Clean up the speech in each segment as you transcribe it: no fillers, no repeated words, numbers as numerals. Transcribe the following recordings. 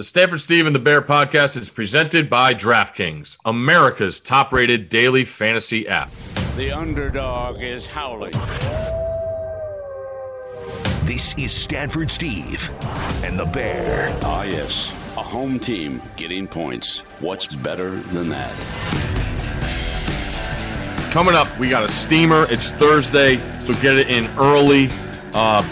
The Stanford Steve and the Bear podcast is presented by DraftKings, America's top-rated daily fantasy app. The underdog is howling. This is Stanford Steve and the Bear. Ah, yes, a home team getting points. What's better than that? Coming up, we got a steamer. It's Thursday, so get it in early.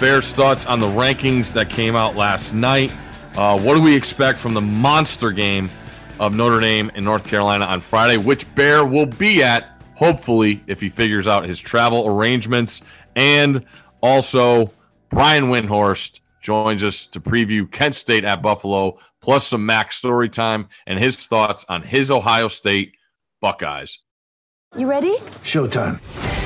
Bear's thoughts on the rankings that came out last night. What do we expect from the monster game of Notre Dame and North Carolina on Friday, which Bear will be at, hopefully, if he figures out his travel arrangements. And also, Brian Windhorst joins us to preview Kent State at Buffalo, plus some Mac story time and his thoughts on his Ohio State Buckeyes. You ready? Showtime.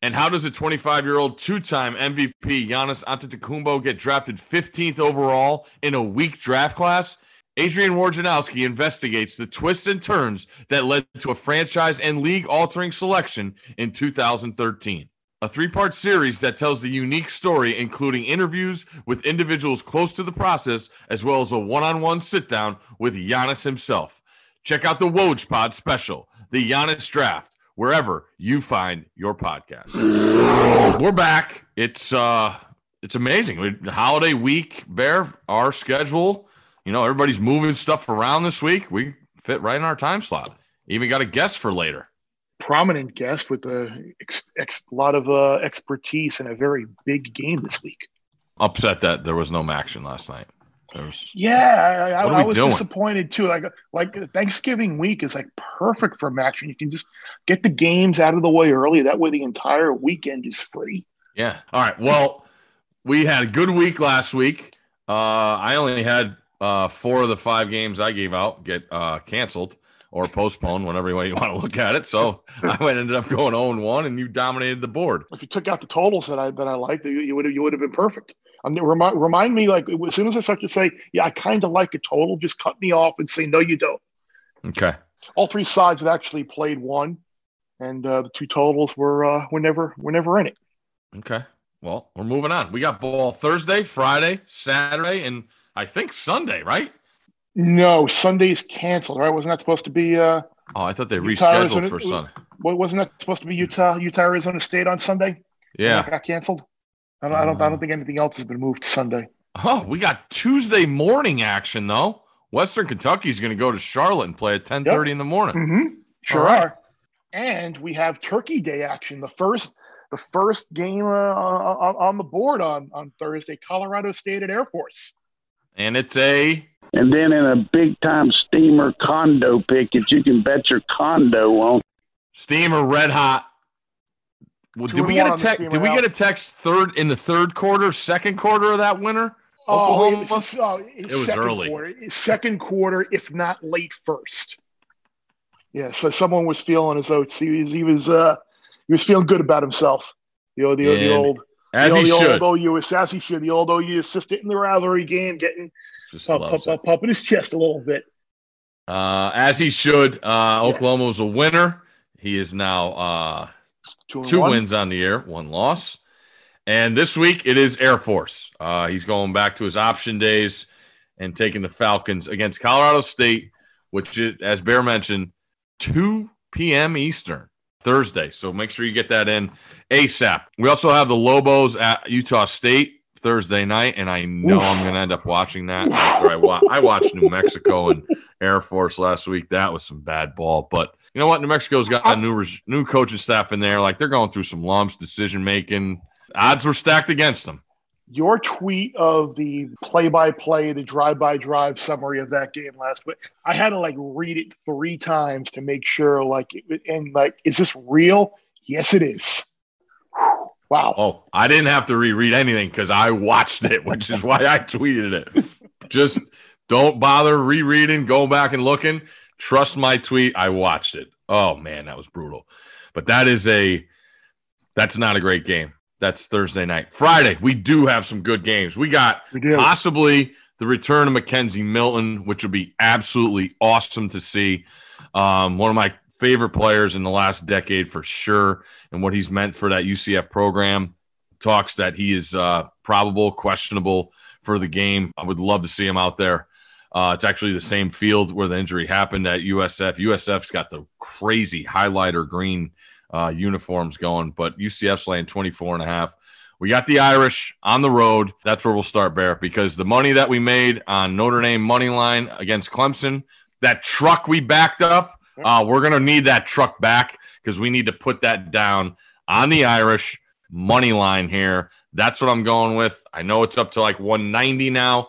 And how does a 25-year-old two-time MVP Giannis Antetokounmpo get drafted 15th overall in a weak draft class? Adrian Wojnarowski investigates the twists and turns that led to a franchise and league-altering selection in 2013. A three-part series that tells the unique story, including interviews with individuals close to the process, as well as a one-on-one sit-down with Giannis himself. Check out the Woj Pod special, The Giannis Draft, wherever you find your podcast. We're back. It's amazing. Holiday week, Bear, our schedule. You know, everybody's moving stuff around this week. We fit right in our time slot. Even got a guest for later. Prominent guest with a lot of expertise in a very big game this week. Upset that there was no action last night. I was disappointed too. Like Thanksgiving week is like perfect for MAC action. You can just get the games out of the way early. That way the entire weekend is free. Yeah. All right. Well, we had a good week last week. I only had 4 of the 5 games I gave out get canceled or postponed, whenever you want to look at it. So I ended up going 0-1, and you dominated the board. If you took out the totals that I liked, you would have been perfect. I mean, remind me, like, as soon as I start to say, yeah, I kind of like a total, just cut me off and say, no, you don't. Okay. All 3 sides have actually played one, and the 2 totals were never in it. Okay. Well, we're moving on. We got ball Thursday, Friday, Saturday, and I think Sunday, right? No, Sunday's canceled, right? Wasn't that supposed to be I thought they Utah, rescheduled Arizona, for Sunday. Wasn't that supposed to be Utah, Arizona State on Sunday? Yeah. That got canceled? I don't think anything else has been moved to Sunday. Oh, we got Tuesday morning action, though. Western Kentucky is going to go to Charlotte and play at 10:30 in the morning. Mm-hmm. Sure right. Are. And we have Turkey Day action. The first game on the board on Thursday, Colorado State at Air Force. And it's a... And then in a big-time steamer condo pick that you can bet your condo on. Steamer red hot. Well, did we get a text second quarter of that winner? Oklahoma? It was early. Second quarter, if not late first. Yeah, so someone was feeling his oats. He was feeling good about himself. The old OU assistant in the rivalry game, getting pumping his chest a little bit. As he should. Oklahoma was a winner. He is now 2 wins on the year, 1 loss. And this week it is Air Force. He's going back to his option days and taking the Falcons against Colorado State, which is, as Bear mentioned, 2 p.m. Eastern Thursday. So make sure you get that in ASAP. We also have the Lobos at Utah State Thursday night, and I know I'm going to end up watching that after I watched New Mexico and Air Force last week. That was some bad ball, but you know what? New Mexico's got a new coaching staff in there. Like, they're going through some lumps, decision-making. Odds were stacked against them. Your tweet of the play-by-play, the drive-by-drive summary of that game last week, I had to, like, read it 3 times to make sure, is this real? Yes, it is. Wow. Oh, I didn't have to reread anything because I watched it, which is why I tweeted it. Just Don't bother rereading, going back and looking. Trust my tweet. I watched it. Oh, man, that was brutal. But that's not a great game. That's Thursday night. Friday, we do have some good games. We got possibly the return of Mackenzie Milton, which will be absolutely awesome to see. One of my favorite players in the last decade for sure, and what he's meant for that UCF program. Talks that he is probable, questionable for the game. I would love to see him out there. It's actually the same field where the injury happened at USF. USF's got the crazy highlighter green uniforms going, but UCF's laying 24.5. We got the Irish on the road. That's where we'll start, Bear, because the money that we made on Notre Dame money line against Clemson, that truck we backed up, we're going to need that truck back because we need to put that down on the Irish money line here. That's what I'm going with. I know it's up to like 190 now.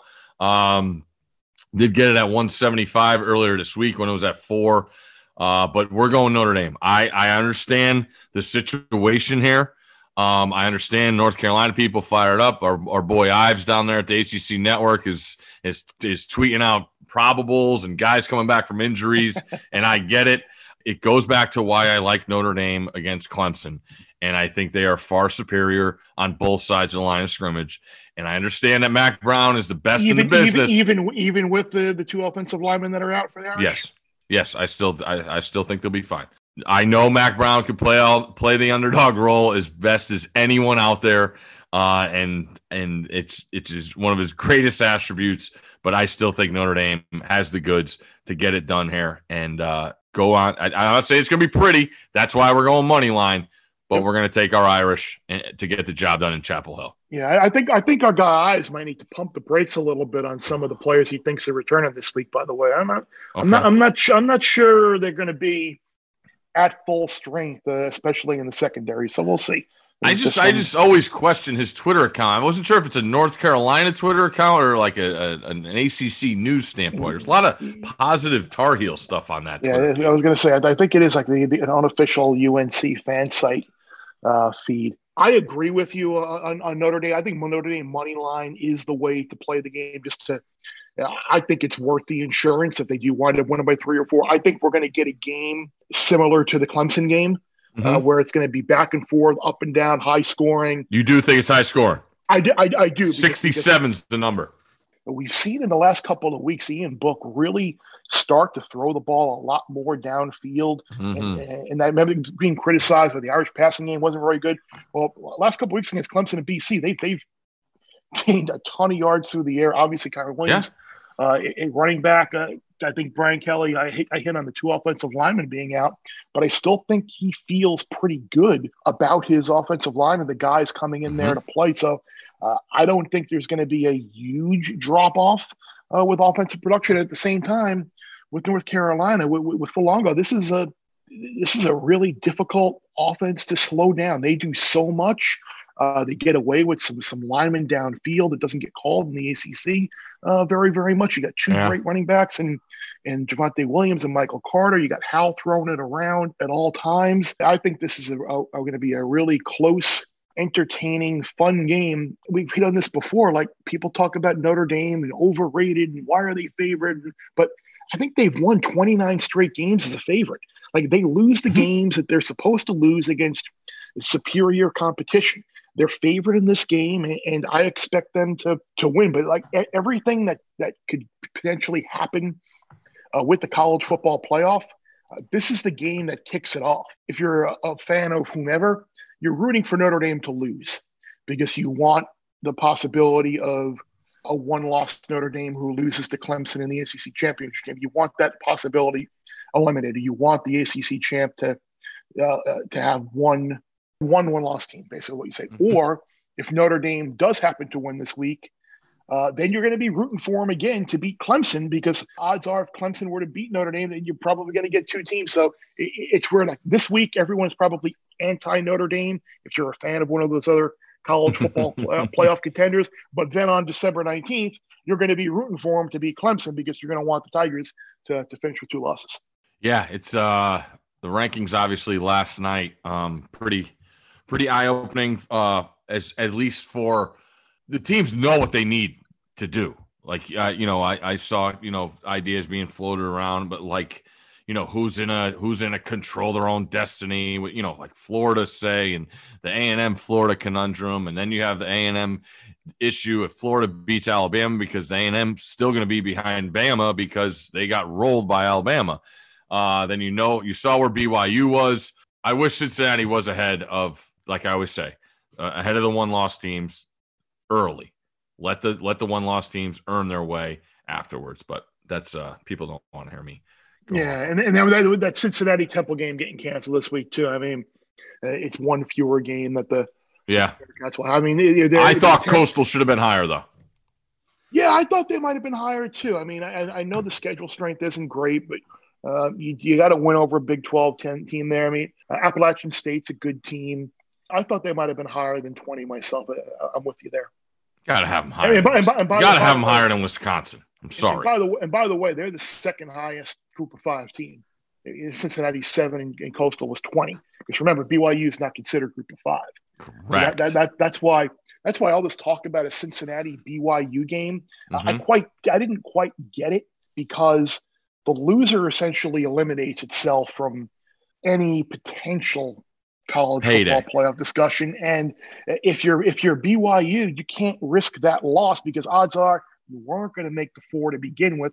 Did get it at 175 earlier this week when it was at 4. But we're going Notre Dame. I understand the situation here. I understand North Carolina people fired up. Our boy Ives down there at the ACC Network is tweeting out probables and guys coming back from injuries, and I get it. It goes back to why I like Notre Dame against Clemson, and I think they are far superior on both sides of the line of scrimmage. And I understand that Mac Brown is the best in the business. Even with the two offensive linemen that are out for the Irish? Yes, I still think they'll be fine. I know Mac Brown can play the underdog role as best as anyone out there, and it's one of his greatest attributes. But I still think Notre Dame has the goods to get it done here and go on. I would say it's going to be pretty. That's why we're going money line, but we're going to take our Irish to get the job done in Chapel Hill. Yeah, I think our guy Ives might need to pump the brakes a little bit on some of the players he thinks are returning this week. By the way, I'm not sure they're going to be at full strength, especially in the secondary. So we'll see. I just always question his Twitter account. I wasn't sure if it's a North Carolina Twitter account or like an ACC news standpoint. There's a lot of positive Tar Heel stuff on that. Yeah, I was going to say I think it is like the unofficial UNC fan site feed. I agree with you on Notre Dame. I think Notre Dame money line is the way to play the game. I think it's worth the insurance if they do wind up winning by 3 or 4. I think we're going to get a game similar to the Clemson game, where it's going to be back and forth, up and down, high scoring. You do think it's high scoring? I do. 67's the number. We've seen in the last couple of weeks Ian Book really start to throw the ball a lot more downfield. And I remember being criticized where the Irish passing game wasn't very good. Well, last couple of weeks against Clemson and BC, they've gained a ton of yards through the air. Obviously, Kyron Williams, a running back. I think Brian Kelly, I hit on the two offensive linemen being out, but I still think he feels pretty good about his offensive line and the guys coming in there to play. So I don't think there's going to be a huge drop-off with offensive production. At the same time, with North Carolina, with Falongo, this is a really difficult offense to slow down. They do so much. They get away with some linemen downfield that doesn't get called in the ACC very, very much. You got two great running backs and Javonte Williams and Michael Carter. You got Howell throwing it around at all times. I think this is going to be a really close, entertaining, fun game. We've done this before. Like, people talk about Notre Dame and overrated and why are they favored? But I think they've won 29 straight games as a favorite. Like, they lose the games that they're supposed to lose against superior competition. They're favored in this game, and I expect them to win. But like everything that could potentially happen with the college football playoff, this is the game that kicks it off. If you're a fan of whomever, you're rooting for Notre Dame to lose because you want the possibility of a one-loss Notre Dame who loses to Clemson in the ACC championship game. You want that possibility eliminated. You want the ACC champ to have one-loss team, basically what you say. Or if Notre Dame does happen to win this week, then you're going to be rooting for them again to beat Clemson, because odds are if Clemson were to beat Notre Dame, then you're probably going to get two teams. So it's weird. Like, this week, everyone's probably anti-Notre Dame if you're a fan of one of those other college football playoff contenders. But then on December 19th, you're going to be rooting for them to beat Clemson because you're going to want the Tigers to finish with two losses. Yeah, it's the rankings, obviously, last night, pretty eye-opening, as at least for the teams know what they need to do. Like, I saw, ideas being floated around, but like, who's in a control their own destiny, like Florida, say, and the A&M Florida conundrum. And then you have the A&M issue if Florida beats Alabama, because the A&M's still going to be behind Bama because they got rolled by Alabama. Then, you saw where BYU was. I wish Cincinnati was ahead of, like I always say, ahead of the one-loss teams early. Let the one-loss teams earn their way afterwards. But that's people don't want to hear me. Yeah, and that Cincinnati Temple game getting canceled this week too. I mean, it's one fewer game that the that's why. I mean, I thought Coastal should have been higher though. Yeah, I thought they might have been higher too. I mean, I know the schedule strength isn't great, but you got to win over a Big 12 team there. I mean, Appalachian State's a good team. I thought they might have been higher than 20 myself. I'm with you there. Got to have them higher. Than Wisconsin. I'm sorry. And by the way, they're the second highest group of five team. Cincinnati's 7 and Coastal was 20. Because remember, BYU is not considered group of five. Correct. So that's why all this talk about a Cincinnati BYU game, mm-hmm. I didn't quite get it, because the loser essentially eliminates itself from any potential college football playoff discussion. And if you're BYU, you can't risk that loss, because odds are you weren't going to make the four to begin with.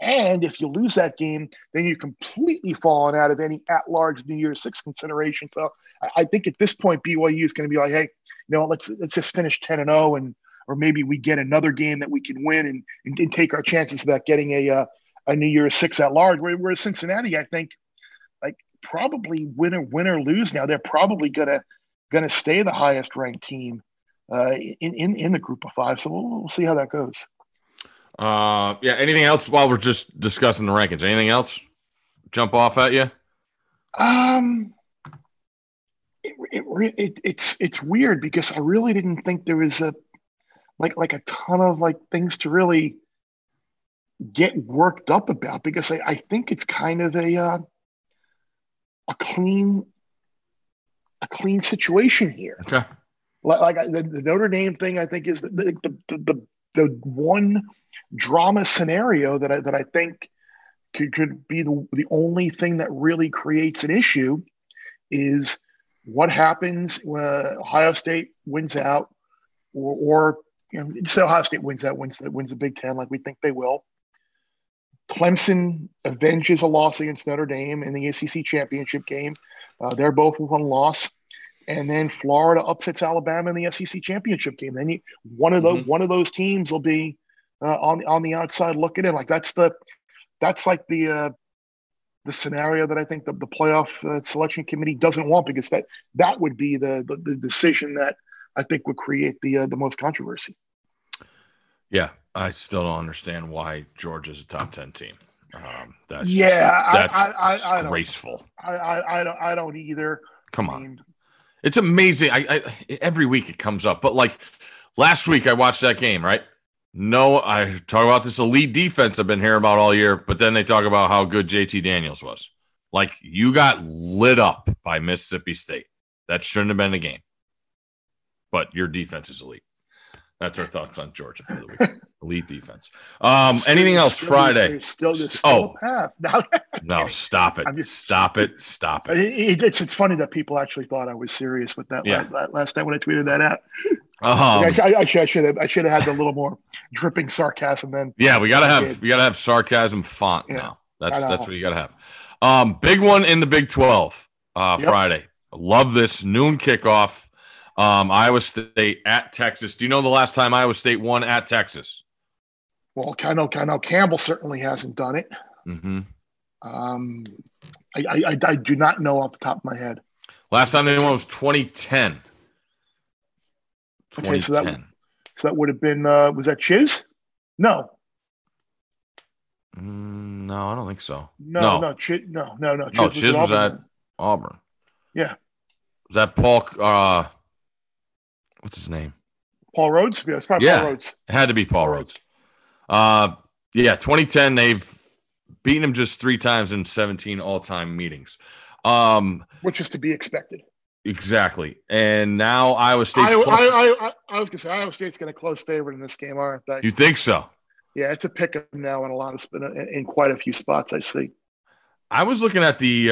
And if you lose that game, then you're completely falling out of any at-large New Year's Six consideration. So I think at this point, BYU is going to be like, hey, let's just finish 10-0, or maybe we get another game that we can win and take our chances about getting a New Year's Six at large. Whereas Cincinnati, I think, like, probably win or lose now, they're probably going to stay the highest ranked team in the group of five. So we'll see how that goes. Anything else while we're just discussing the rankings? Anything else jump off at you? It's weird, because I really didn't think there was a ton of things to really get worked up about, because I think it's kind of a clean situation here. Okay. The Notre Dame thing, I think, is the one drama scenario that I think could be the only thing that really creates an issue, is what happens when Ohio State wins out, or Ohio State wins out, wins the Big Ten, like we think they will. Clemson avenges a loss against Notre Dame in the ACC championship game. They're both with one loss. And then Florida upsets Alabama in the SEC championship game. Then one of those teams will be on the outside looking in. Like that's the scenario that I think the playoff selection committee doesn't want, because that would be the decision that I think would create the most controversy. Yeah, I still don't understand why Georgia's a top 10 team. That's disgraceful. I don't either. Come on. It's amazing. I every week it comes up, but like last week I watched that game, right? No, I talk about this elite defense I've been hearing about all year, but then they talk about how good JT Daniels was. Like, you got lit up by Mississippi State. That shouldn't have been a game, but your defense is elite. That's our thoughts on Georgia for the week. Elite defense. Anything else Friday? There's still a path. No, stop it. Stop it. It's funny that people actually thought I was serious with that last night when I tweeted that out. I should have had a little more dripping sarcasm then. Yeah, we gotta have sarcasm font now. That's what you gotta have. Big one in the Big 12 Friday. I love this noon kickoff. Iowa State at Texas. Do you know the last time Iowa State won at Texas? Well, I know Campbell certainly hasn't done it. Mm-hmm. I do not know off the top of my head. Last time they won was 2010. 2010. Okay, so that would have been was that Chiz? No. No, I don't think so. No. Chiz was at Auburn. Yeah. Was that Paul? What's his name? Paul Rhodes? Yeah, it's probably Paul Rhodes. It had to be Paul Rhodes. 2010, they've beaten him just 3 times in 17 all-time meetings. Which is to be expected. Exactly. And now Iowa State's I was going to say, Iowa State's going to close favorite in this game, aren't they? You think so? Yeah, it's a pick 'em now in a lot of in quite a few spots. I see. I was looking at the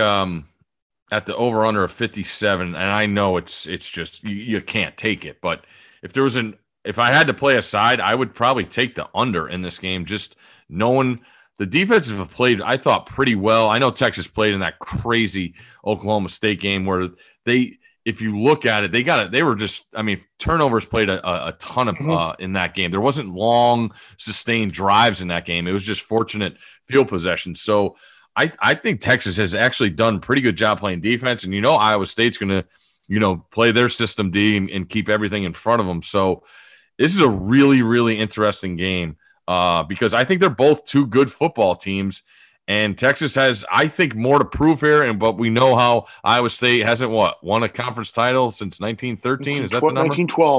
over under of 57, and I know it's just you can't take it. But if there was if I had to play a side, I would probably take the under in this game. Just knowing the defenses have played, I thought, pretty well. I know Texas played in that crazy Oklahoma State game where they, if you look at it, they were just, I mean, turnovers played a ton of in that game. There wasn't long sustained drives in that game. It was just fortunate field possession. So I think Texas has actually done a pretty good job playing defense. And, Iowa State's going to, play their system D and keep everything in front of them. So this is a really, really interesting game because I think they're both two good football teams. And Texas has, I think, more to prove here. But we know how Iowa State hasn't won a conference title since 1913. Is that the number?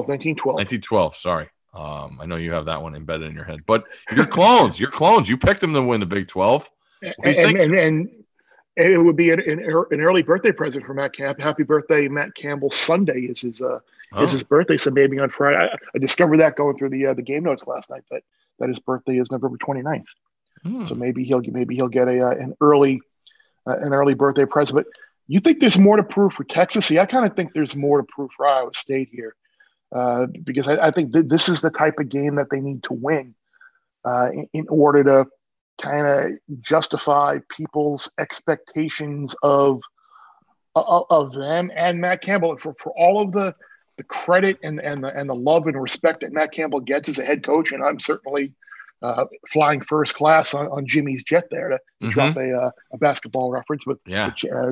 1912. Sorry. I know you have that one embedded in your head. But your clones. You picked them to win the Big 12. And it would be an early birthday present for Matt Camp. Happy birthday, Matt Campbell! Sunday is his birthday, so maybe on Friday. I discovered that going through the game notes last night that his birthday is November 29th. So maybe he'll get an early birthday present. But you think there's more to prove for Texas? See, I kind of think there's more to prove for Iowa State here because I think this is the type of game that they need to win in order to kind of justify people's expectations of them and Matt Campbell for all of the credit and the love and respect that Matt Campbell gets as a head coach. And I'm certainly flying first class on Jimmy's jet there to drop a basketball reference with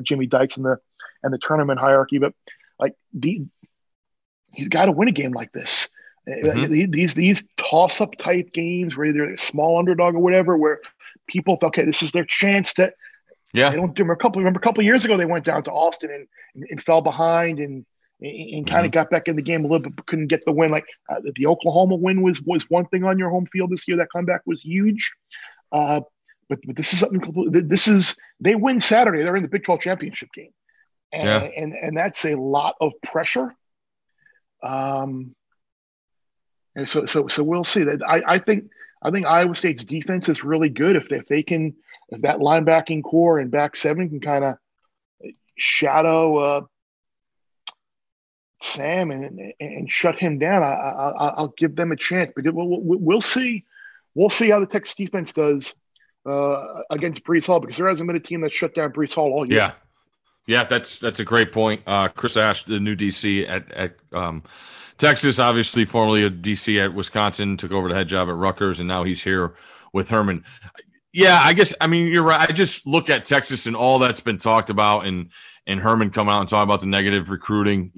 Jimmy Dykes and the tournament hierarchy. But like he's got to win a game like this. These toss-up type games where they're a small underdog or whatever, where people thought, okay, this is their chance to. Yeah, they don't remember a couple of years ago they went down to Austin and fell behind and kind of got back in the game a little bit, but couldn't get the win. Like the Oklahoma win was one thing on your home field this year. That comeback was huge, but this is something completely. They win Saturday. They're in the Big 12 championship game, and that's a lot of pressure. And so we'll see that. I think Iowa State's defense is really good if that linebacking core and back seven can kind of shadow Sam and shut him down. I'll give them a chance, but we'll see. We'll see how the Texas defense does against Breece Hall because there hasn't been a team that shut down Breece Hall all year. Yeah, that's a great point. Chris Ash, the new DC at Texas, obviously formerly a DC at Wisconsin, took over the head job at Rutgers, and now he's here with Herman. Yeah, I guess, I mean, you're right. I just look at Texas and all that's been talked about and Herman coming out and talking about the negative recruiting,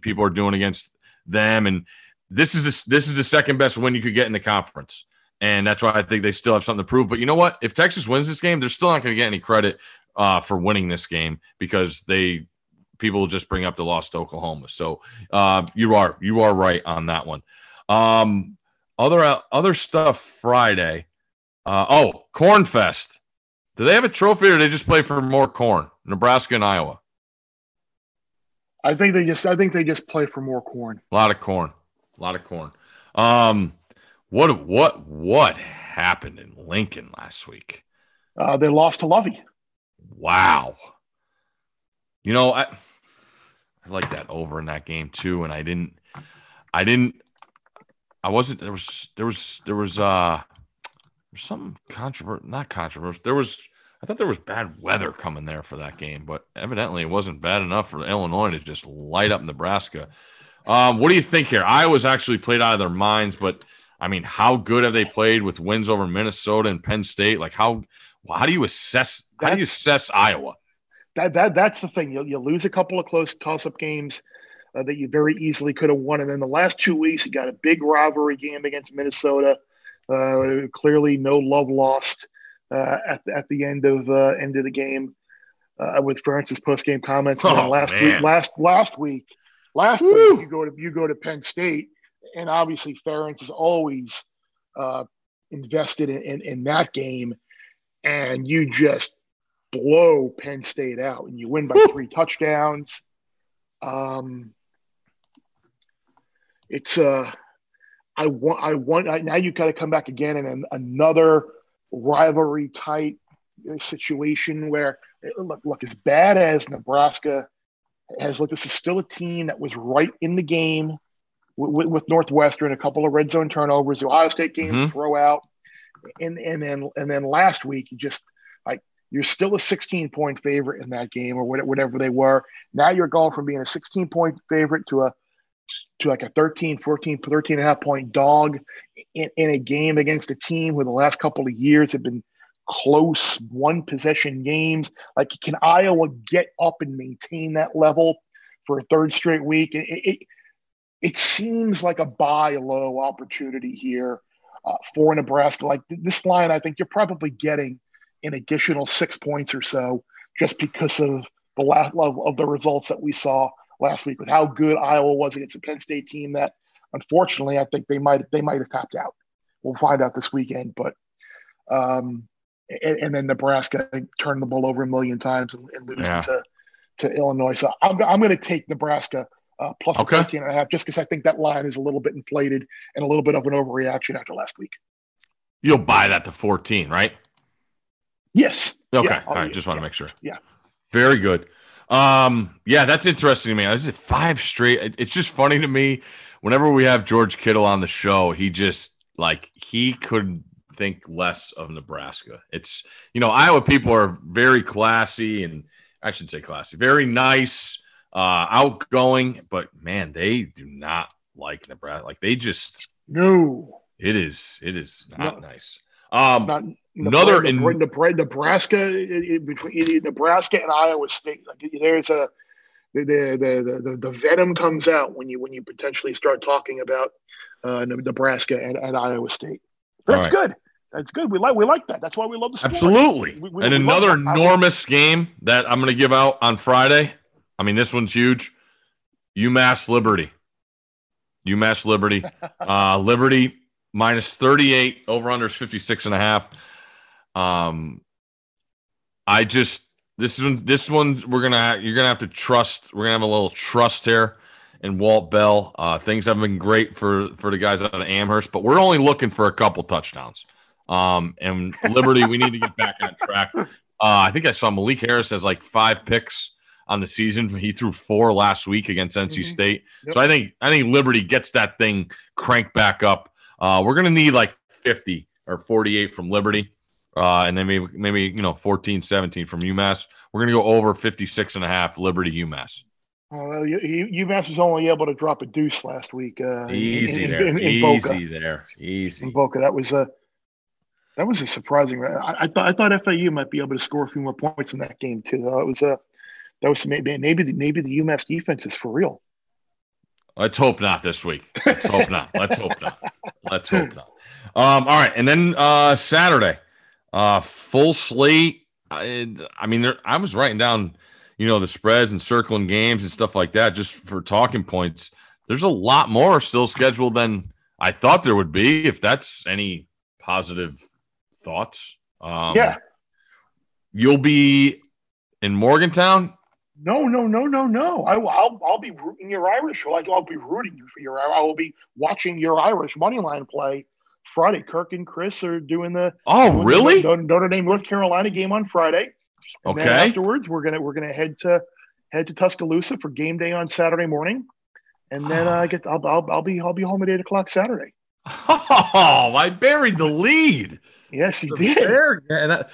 people are doing against them. And this is the second best win you could get in the conference. And that's why I think they still have something to prove. But you know what? If Texas wins this game, they're still not going to get any credit for winning this game because people just bring up the loss to Oklahoma. So you are right on that one. Other stuff Friday. Corn Fest. Do they have a trophy or do they just play for more corn? Nebraska and Iowa. I think they just play for more corn. A lot of corn. What happened in Lincoln last week? They lost to Lovey. Wow. I like that over in that game too, and I thought there was bad weather coming there for that game, but evidently it wasn't bad enough for Illinois to just light up Nebraska. What do you think here? Iowa's actually played out of their minds, but I mean, how good have they played with wins over Minnesota and Penn State? Like how do you assess Iowa? That's the thing. You lose a couple of close toss-up games that you very easily could have won. And then the last 2 weeks, you got a big rivalry game against Minnesota. Clearly no love lost at the end of the game with Francis post-game comments. And then last week, you go to Penn State, and obviously Ferentz is always invested in that game, and you just blow Penn State out and you win by 3 touchdowns. It's Now you've got to come back again in another rivalry type situation where, look, as bad as Nebraska has looked, this is still a team that was right in the game with Northwestern, a couple of red zone turnovers, the Ohio State game throw out. And then last week, you just like you're still a 16-point favorite in that game or whatever they were. Now you're going from being a 16-point favorite to like a 13 and a half point dog in a game against a team where the last couple of years have been close one possession games. Like, can Iowa get up and maintain that level for a third straight week? It seems like a buy low opportunity here for Nebraska. Like this line, I think you're probably getting an additional 6 points or so just because of the last level of the results that we saw last week with how good Iowa was against a Penn State team that, unfortunately, I think they might have topped out. We'll find out this weekend, but and then Nebraska turned the ball over a million times and losing to Illinois. So I'm going to take Nebraska plus 13.5 just because I think that line is a little bit inflated and a little bit of an overreaction after last week. You'll buy that to 14, right? Yes. Okay. Yeah, all right. Just want to make sure. Yeah. Very good. That's interesting to me. I said 5 straight. It's just funny to me. Whenever we have George Kittle on the show, he just he could think less of Nebraska. It's, Iowa people are very classy and I should say classy, very nice, outgoing, but man, they do not like Nebraska. Like they just, no, it is not nice. Between Nebraska and Iowa State, there's the venom comes out when you potentially start talking about Nebraska and Iowa State. That's good. That's good. We like that. That's why we love the sport. Absolutely. And another enormous game that I'm going to give out on Friday. I mean, this one's huge. UMass Liberty. Liberty. Minus 38, over-under is 56.5. You're gonna have to trust. We're gonna have a little trust here in Walt Bell. Things haven't been great for the guys out of Amherst, but we're only looking for a couple touchdowns. And Liberty, we need to get back on track. I think I saw Malik Harris has 5 picks on the season. He threw 4 last week against NC State. Yep. So I think Liberty gets that thing cranked back up. We're going to need 50 or 48 from Liberty, and then maybe 14, 17 from UMass. We're going to go over 56.5 Liberty UMass. Well, UMass was only able to drop a deuce last week. Easy in Boca. That was a surprising. I thought FAU might be able to score a few more points in that game too. Though that was maybe the UMass defense is for real. Let's hope not this week. Let's hope not. All right. And then Saturday, full slate. I was writing down, the spreads and circling games and stuff like that just for talking points. There's a lot more still scheduled than I thought there would be, if that's any positive thoughts. You'll be in Morgantown. No. I'll be rooting your Irish. I'll be rooting for your Irish. I will be watching your Irish moneyline play Friday. Kirk and Chris are doing the really Notre Dame North Carolina game on Friday. And then afterwards, we're gonna head to Tuscaloosa for game day on Saturday morning, and then I'll be home at 8:00 Saturday. Oh, I buried the lead. Yes, you did.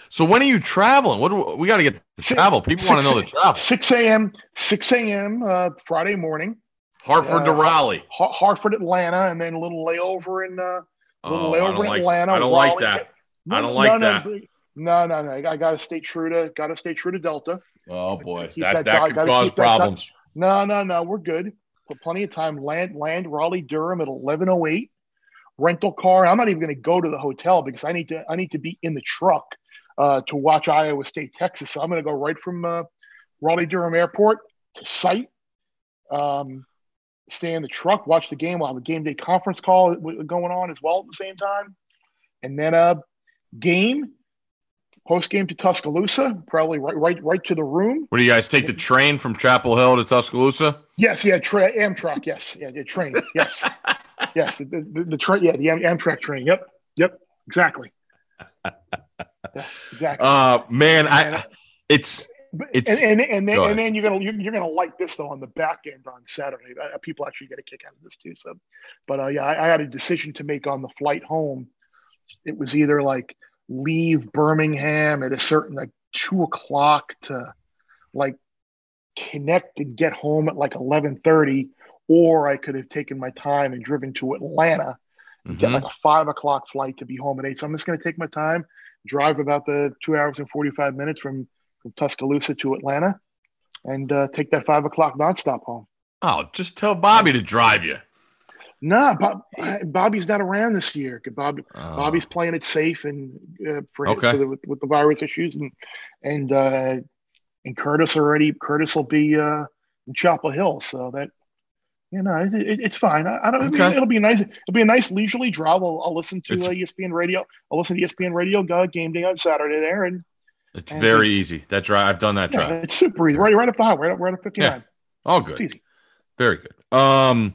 So when are you traveling? We got to get the travel. People want to know the travel. 6 a.m. Friday morning. Hartford to Raleigh. Hartford, Atlanta, and then a little layover in Atlanta. I don't like that. No. I got to stay true to Delta. Oh boy, that could cause problems. No. We're good. Put plenty of time. Land Raleigh-Durham at 11:08. Rental car. I'm not even going to go to the hotel because I need to be in the truck to watch Iowa State, Texas. So I'm going to go right from Raleigh-Durham Airport to site, stay in the truck, watch the game. We'll have a game day conference call going on as well at the same time. And then post-game to Tuscaloosa, probably right to the room. What do you guys take the train from Chapel Hill to Tuscaloosa? Yes, Amtrak, yes. Yeah, the train, yes. Yes, the train. Yeah, the Amtrak train. Yep, exactly. Yeah, exactly. And then you're gonna like this though on the back end on Saturday. People actually get a kick out of this too. So, but yeah, I had a decision to make on the flight home. It was either like leave Birmingham at a certain like 2:00 to like connect and get home at like 11:30, or I could have taken my time and driven to Atlanta, mm-hmm. get like a 5:00 flight to be home at 8:00. So I'm just going to take my time, drive about the 2 hours and 45 minutes from Tuscaloosa to Atlanta, and take that 5:00 nonstop home. Oh, just tell Bobby to drive you. No, Bobby's not around this year. Bobby's playing it safe and with the virus issues, and Curtis will be in Chapel Hill, so that it's fine. It'll be nice. It'll be a nice leisurely drive. I'll listen to ESPN radio. I'll listen to ESPN radio game day on Saturday there, and it's very easy. That drive, I've done that drive. It's super easy. Right up the highway. Right up 59. Yeah. All good. It's easy. Very good.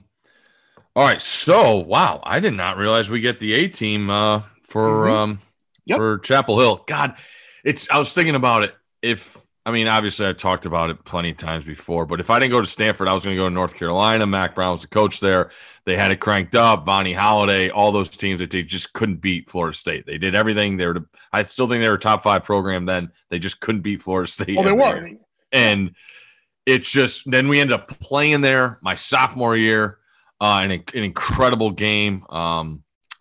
All right, so wow, I did not realize we get the A team for Chapel Hill. God, I was thinking about it. Obviously, I talked about it plenty of times before, but if I didn't go to Stanford, I was going to go to North Carolina. Mack Brown was the coach there. They had it cranked up. Vonnie Holiday, all those teams that they just couldn't beat Florida State. They did everything. I still think they were a top 5 program then. They just couldn't beat Florida State. Oh, they were. And it's just then we ended up playing there my sophomore year. An incredible game. I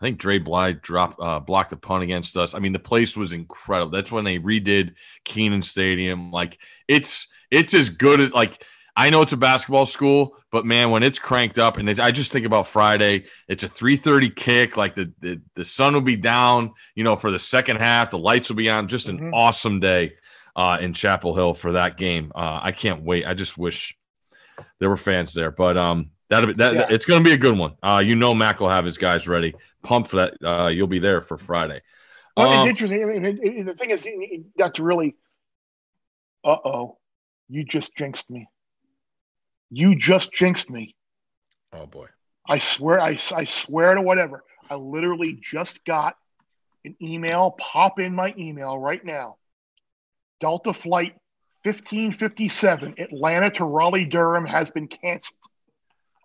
think Dre Bly blocked a punt against us. I mean, the place was incredible. That's when they redid Keenan Stadium. Like it's as good as like I know it's a basketball school, but man, when it's cranked up and I just think about Friday. It's a 3:30 kick. Like the sun will be down, for the second half. The lights will be on. Just an awesome day in Chapel Hill for that game. I can't wait. I just wish there were fans there, but it's going to be a good one. Mac will have his guys ready. Pumped for that. You'll be there for Friday. It's interesting. I mean, the thing is, not to really. You just jinxed me. Oh boy! I swear to whatever. I literally just got an email. Pop in my email right now. Delta flight 1557 Atlanta to Raleigh-Durham has been canceled.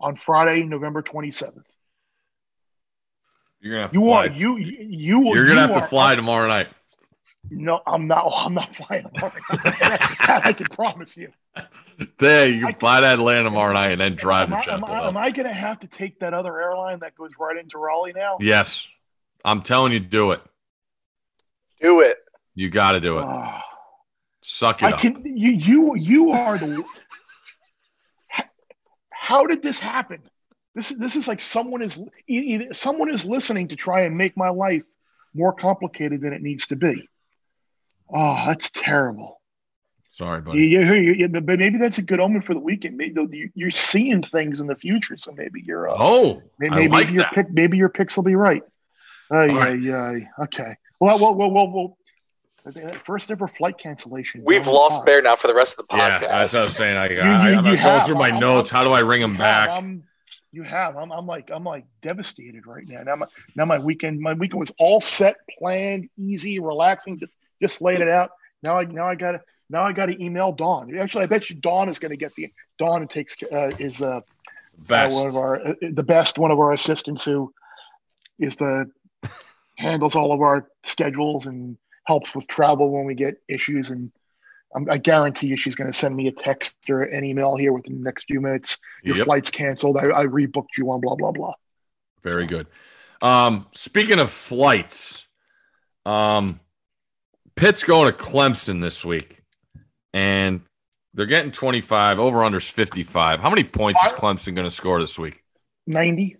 On Friday, November 27th, you're gonna have to fly tomorrow night. No, I'm not flying tomorrow night. I can promise you. There, you can fly to Atlanta tomorrow night and then drive to Chapel Hill. Am I gonna have to take that other airline that goes right into Raleigh now? Yes, I'm telling you, do it. Do it. You got to do it. Suck it up. You are the. How did this happen? This is like someone is listening to try and make my life more complicated than it needs to be. Oh, that's terrible. Sorry, buddy. But maybe that's a good omen for the weekend. Maybe you're seeing things in the future, so maybe you're. Maybe your picks will be right. Okay. Well. First ever flight cancellation. We've lost Bear now for the rest of the podcast. Yeah, that's what I'm saying. I'm going through my notes. How do I ring them back? I'm like devastated right now. Now my weekend was all set, planned, easy, relaxing. Just laid it out. Now I got to email Dawn. Actually, I bet you Dawn is going to get the Dawn and takes one of our assistants who is the handles all of our schedules and helps with travel when we get issues, and I guarantee you she's going to send me a text or an email here within the next few minutes. Your flight's canceled. I rebooked you on blah, blah, blah. Very good. Speaking of flights, Pitt's going to Clemson this week, and they're getting 25. Over-under's 55. How many points is Clemson going to score this week? 90.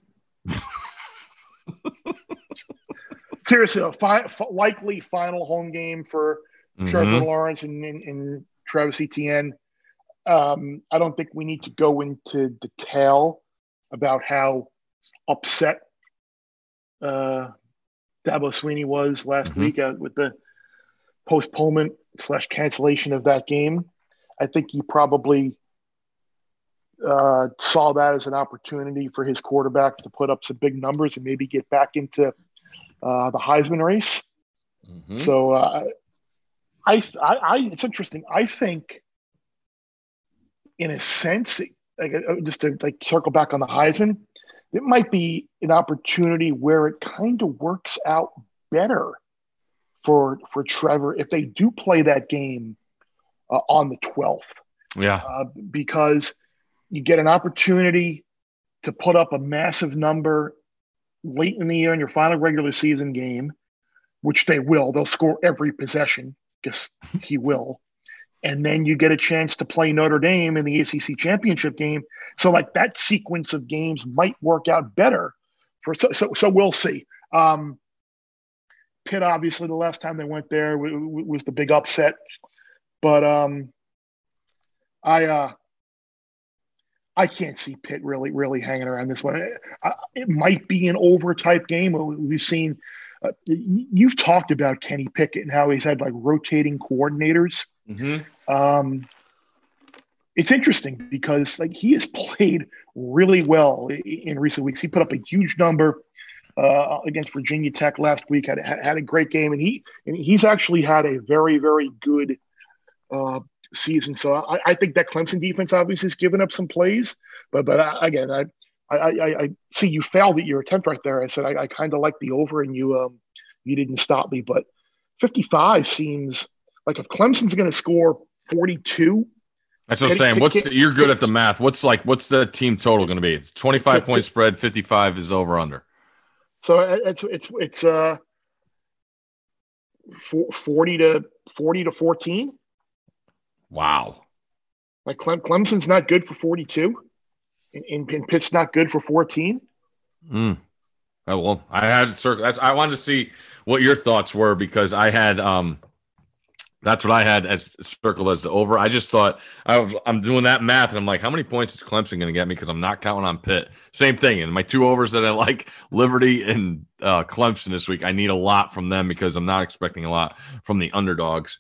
Seriously, likely final home game for Trevor Lawrence and Travis Etienne. I don't think we need to go into detail about how upset Dabo Swinney was last week with the postponement / cancellation of that game. I think he probably saw that as an opportunity for his quarterback to put up some big numbers and maybe get back into the Heisman race. Mm-hmm. So I it's interesting. I think in a sense, like just to like circle back on the Heisman, it might be an opportunity where it kind of works out better for Trevor if they do play that game on the 12th. Yeah. Because you get an opportunity to put up a massive number late in the year in your final regular season game, which they will. They'll score every possession, because he will. And then you get a chance to play Notre Dame in the ACC championship game. So, like, that sequence of games might work out better. So we'll see. Pitt, obviously, the last time they went there was the big upset. But I can't see Pitt really hanging around this one. It might be an over-type game. We've seen you've talked about Kenny Pickett and how he's had, like, rotating coordinators. Mm-hmm. It's interesting because, like, he has played really well in recent weeks. He put up a huge number against Virginia Tech last week, had a great game, and he's actually had a very, very good season. So I think that Clemson defense obviously has given up some plays, but I see you failed at your attempt right there. I said I kind of like the over, and you didn't stop me. But 55 seems like if Clemson's going to score 42. That's what I'm saying. You're good at the math. What's the team total going to be? It's 25 point spread. 55 is over under. So it's 40 to 14. Wow. Like Clemson's not good for 42 and Pitt's not good for 14. Oh, well, I had circled. I wanted to see what your thoughts were because I had, that's what I had as circled as the over. I just thought I'm doing that math and I'm like, how many points is Clemson going to get me? Cause I'm not counting on Pitt. Same thing. And my two overs that I like, Liberty and Clemson this week, I need a lot from them because I'm not expecting a lot from the underdogs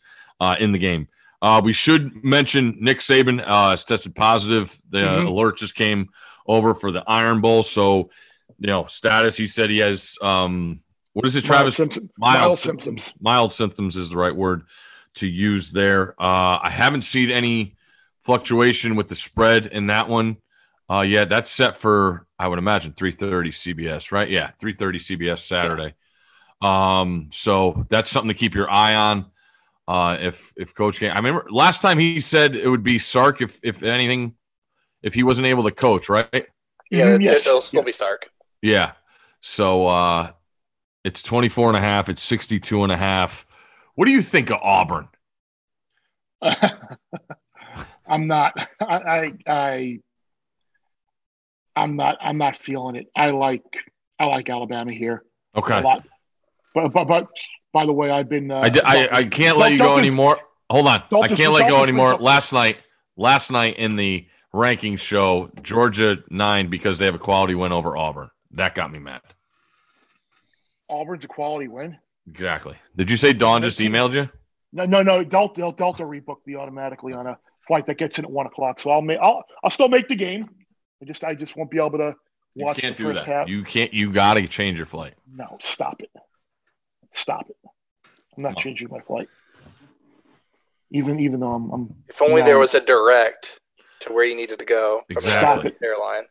in the game. We should mention Nick Saban has tested positive. The alert just came over for the Iron Bowl. So, you know, status, he said he has, what is it, Travis? Mild symptoms. Mild symptoms is the right word to use there. I haven't seen any fluctuation with the spread in that one yet. That's set for, I would imagine, 3:30 CBS, right? Yeah, 3:30 CBS Saturday. Yeah. So that's something to keep your eye on. If Coach can't, I remember last time he said it would be Sark if he wasn't able to coach, right? Yeah, it'll still be Sark. Yeah. So it's 24.5, it's 62.5. What do you think of Auburn? I'm not feeling it. I like Alabama here. Okay. A lot. But by the way, I've been I can't let you go anymore. Hold on. I can't let go anymore. Last night in the ranking show, Georgia 9 because they have a quality win over Auburn. That got me mad. Auburn's a quality win? Exactly. Did you say Dawn just emailed you? No. Delta rebooked me automatically on a flight that gets in at 1 o'clock. So I'll still make the game. I just won't be able to watch the first half. You can't do that. You gotta change your flight. No, stop it. Stop it! I'm not changing my flight. Even though I'm if only there was a direct to where you needed to go from exactly. The airline.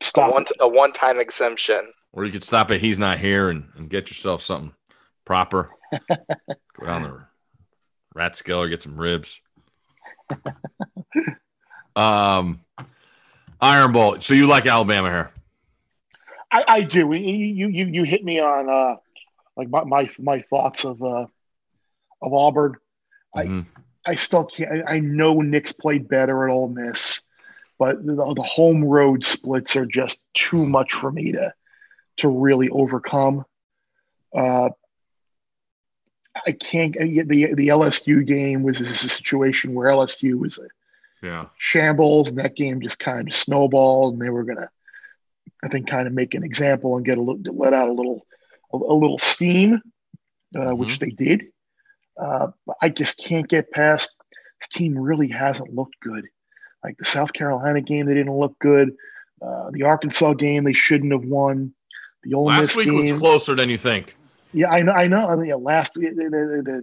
Stop a one-time exemption. Or you could stop at He's Not Here and get yourself something proper. Go down the Ratskiller, get some ribs. Iron Bowl. So you like Alabama here? I do. You hit me on. Like my thoughts of Auburn, I still can't. I know Nick's played better at Ole Miss, but the home road splits are just too much for me to really overcome. I can't. The LSU game was a situation where LSU was a shambles, and that game just kind of snowballed, and they were gonna, I think, kind of make an example and get a little let out a little steam, which they did. But I just can't get past this team really hasn't looked good. Like the South Carolina game, they didn't look good. The Arkansas game, they shouldn't have won. The Ole Miss game, last week was closer than you think. Yeah, I know. I mean, the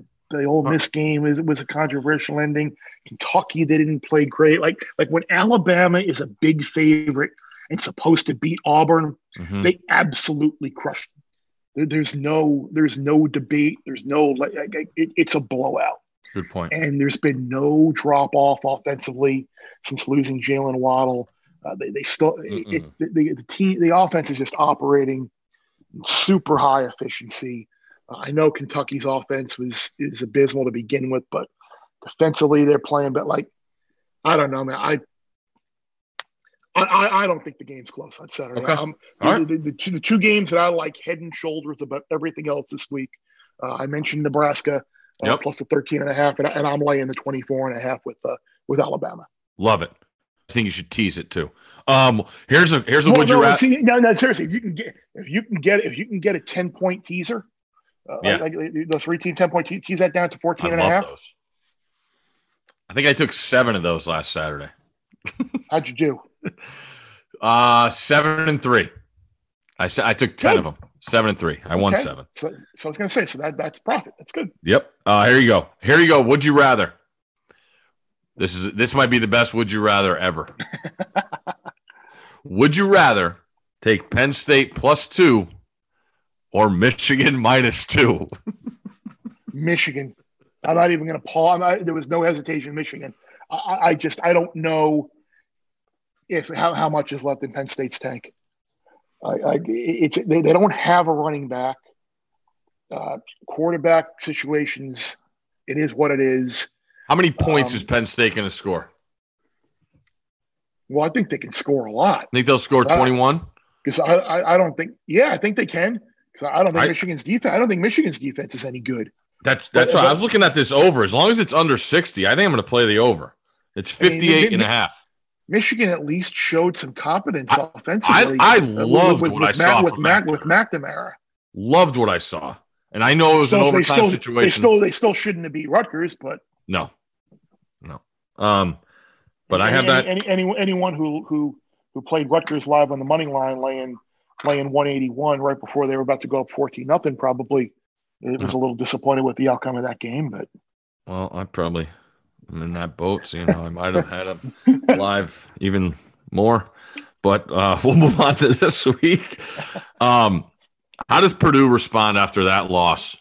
Ole Miss game was a controversial ending. Kentucky, they didn't play great. Like when Alabama is a big favorite and supposed to beat Auburn, mm-hmm. they absolutely crushed them. There's no debate. There's no it's a blowout. Good point. And there's been no drop off offensively since losing Jalen Waddle. They still the team, the offense is just operating super high efficiency. I know Kentucky's offense is abysmal to begin with, but defensively they're playing. But like, I don't know, man. I don't think the game's close on Saturday. Okay. The two games that I like head and shoulders above everything else this week. I mentioned Nebraska plus the 13.5, and I'm laying the 24.5 with Alabama. Love it. I think you should tease it too. Here's a would you rather. No, seriously. If you can get a 10-point teaser, the 3-team 10-point tease that down to 14.5. Those. I think I took 7 of those last Saturday. How'd you do? 7-3. I took 10 of them. 7-3. I won 7. So I was going to say, so that's profit. That's good. Yep. Here you go. Would you rather? This might be the best would you rather ever. Would you rather take Penn State +2 or Michigan -2? Michigan. I'm not even going to pause. There was no hesitation. Michigan. I don't know if how much is left in Penn State's tank. They don't have a running back. Quarterback situations. It is what it is. How many points is Penn State going to score? Well, I think they can score a lot. I think they'll score 21? Because I don't think – yeah, I think they can. Because I don't think Michigan's defense is any good. That's why I was looking at this over. As long as it's under 60, I think I'm going to play the over. It's 58.5. Michigan at least showed some competence offensively. I loved what I saw with McNamara. Loved what I saw. And I know it was an overtime situation. They still shouldn't have beat Rutgers, but – No. But I have that. Anyone who played Rutgers live on the money line, laying 181 right before they were about to go up 14-0, probably it was a little disappointed with the outcome of that game. But I probably am in that boat, so I might have had a live even more. But we'll move on to this week. How does Purdue respond after that loss?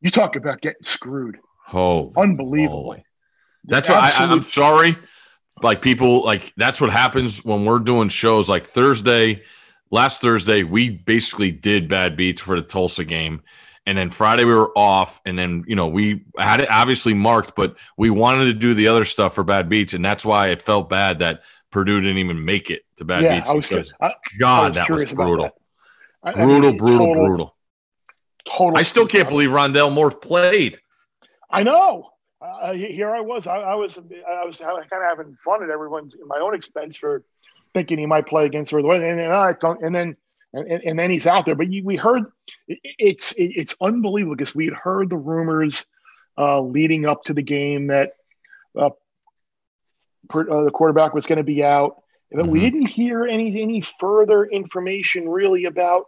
You talk about getting screwed. Oh, unbelievably. That's what I'm sorry. Like people, like that's what happens when we're doing shows like Thursday. Last Thursday, we basically did bad beats for the Tulsa game. And then Friday we were off. And then, we had it obviously marked, but we wanted to do the other stuff for bad beats. And that's why it felt bad that Purdue didn't even make it to bad beats. That was brutal. Brutal. Total. I still can't believe Rondale Moore played. I know. Here I was. I was kind of having fun at everyone's at my own expense for thinking he might play against her. And then he's out there. But we heard it's unbelievable because we had heard the rumors leading up to the game that the quarterback was going to be out, but we didn't hear any further information really about.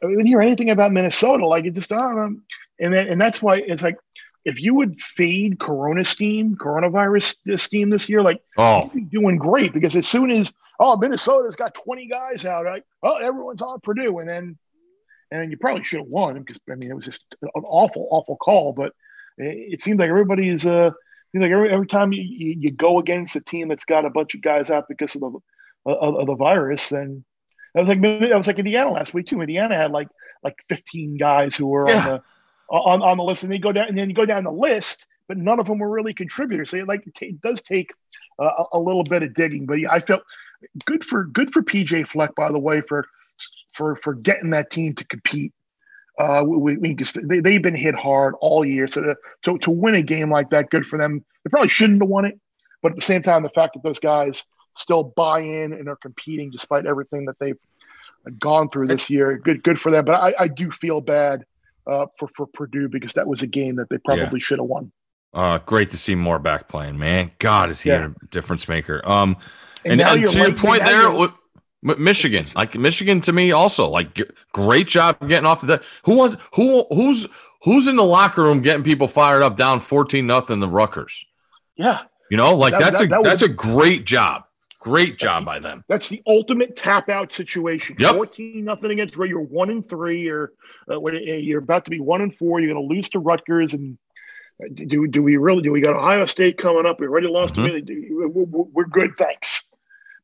We didn't hear anything about Minnesota. Like it just I don't know. And that's why it's like. If you would fade coronavirus steam this year, you'd be doing great because as soon as Minnesota's got 20 guys out, everyone's on Purdue, and then you probably should have won because it was just an awful call. But it seems like everybody's every time you go against a team that's got a bunch of guys out because of the virus, then I was like Indiana last week too. Indiana had like 15 guys who were on the list, and you go down the list, but none of them were really contributors. So it does take a little bit of digging, but I felt good for PJ Fleck, by the way, for getting that team to compete. They've been hit hard all year, so to win a game like that, good for them. They probably shouldn't have won it, but at the same time, the fact that those guys still buy in and are competing despite everything that they've gone through this year, good for them. But I do feel bad for Purdue because that was a game that they probably should have won. Great to see Moore back playing, man. God, is he a difference maker? And to your point there, Michigan, like Michigan to me also, like great job getting off the deck. Who's in the locker room getting people fired up down 14-0 the Rutgers? Yeah. You know, like that's a great job. Great job by them. That's the ultimate tap out situation. 14-0 against where you're 1-3 or you're about to be 1-4. You're going to lose to Rutgers. And do we got Ohio State coming up? We already lost. We're good. Thanks.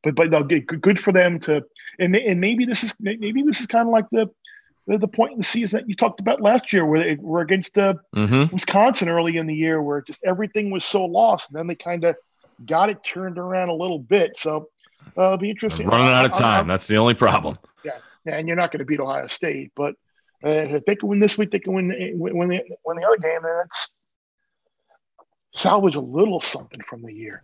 But they'll get good for them to, and maybe this is kind of like the point in the season that you talked about last year where they were against Wisconsin early in the year where just everything was so lost, and then they kind of got it turned around a little bit. So it'll be interesting. They're running out of time. That's the only problem. Yeah, and you're not going to beat Ohio State, but if they can win this week, they can win the other game, and that's salvage a little something from the year.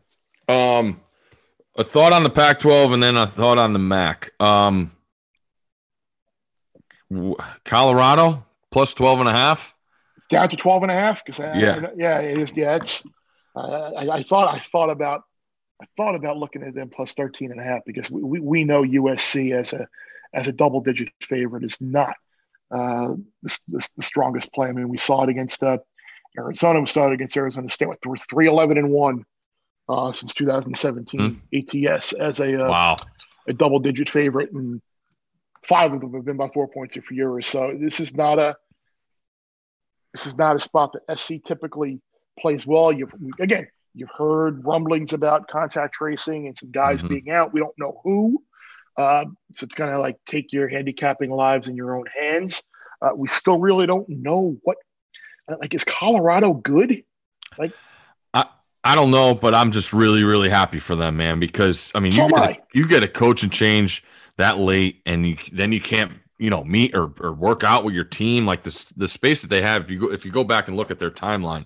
A thought on the Pac-12 and then a thought on the MAC. Colorado plus 12.5. It's down to 12.5 because it is. Yeah, it's. I thought about looking at them plus 13.5 because we know USC as a double-digit favorite is not the strongest play. I mean, we saw it against Arizona. We saw it against Arizona State with 3-11-1. Since 2017 ATS as a double-digit favorite, and 5 of them have been by 4 points or fewer. So this is not a spot that SC typically plays well. You've heard rumblings about contact tracing and some guys being out. We don't know who. So it's kind of like take your handicapping lives in your own hands. We still really don't know what. Like, is Colorado good? Like. I don't know, but I'm just really, really happy for them, man, because, I mean, you get a coaching change that late, and then you can't, you know, meet or work out with your team. Like the space that they have, if you go back and look at their timeline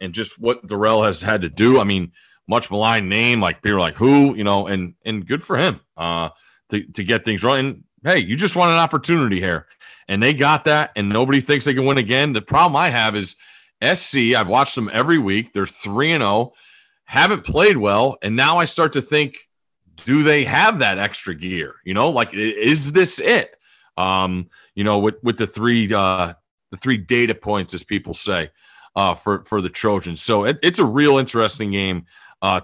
and just what Darrell has had to do, I mean, much maligned name, like people are like, who, you know, and good for him to get things right. And, hey, you just want an opportunity here. And they got that, and nobody thinks they can win again. The problem I have is – SC, I've watched them every week. They're 3-0, haven't played well, and now I start to think, do they have that extra gear? You know, like, is this it? You know, with the three data points, as people say, for the Trojans. So it's a real interesting game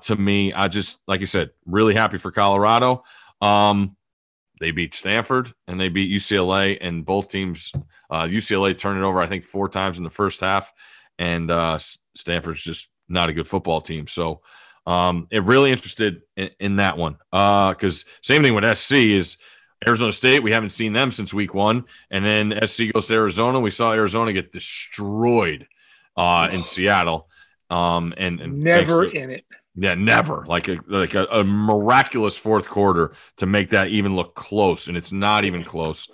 to me. I just, like I said, really happy for Colorado. They beat Stanford and they beat UCLA, and both teams, UCLA turned it over, I think, 4 times in the first half. And Stanford's just not a good football team. So I'm really interested in that one. Because same thing with SC is Arizona State. We haven't seen them since week 1. And then SC goes to Arizona. We saw Arizona get destroyed in Seattle. And never in it. Yeah, never. Like a miraculous fourth quarter to make that even look close. And it's not even close.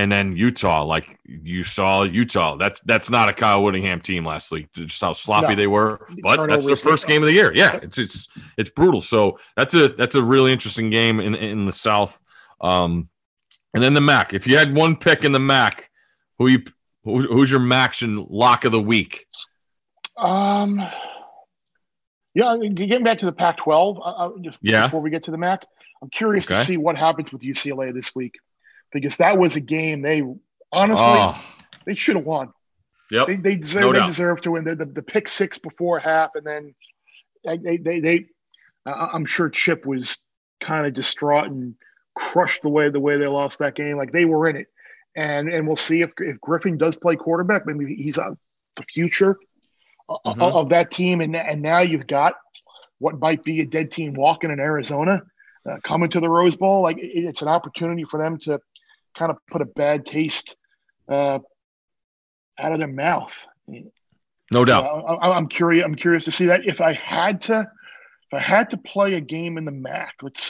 And then Utah, like you saw Utah. That's not a Kyle Whittingham team last week, just how sloppy they were. But that's their first game of the year. Yeah, it's brutal. So that's a really interesting game in the South. And then the MAC. If you had one pick in the MAC, who's your MACtion lock of the week? Yeah, getting back to the Pac-12, before we get to the MAC, I'm curious to see what happens with UCLA this week. Because that was a game they honestly they should have won. Yep. They deserve to win. The pick six before half, and then I'm sure Chip was kind of distraught and crushed the way they lost that game. Like, they were in it, and we'll see if Griffin does play quarterback. Maybe he's the future of that team. And now you've got what might be a dead team walking in Arizona coming to the Rose Bowl. Like, it's an opportunity for them to kind of put a bad taste out of their mouth. No doubt. So I'm curious to see that. If I had to play a game in the MAC, let's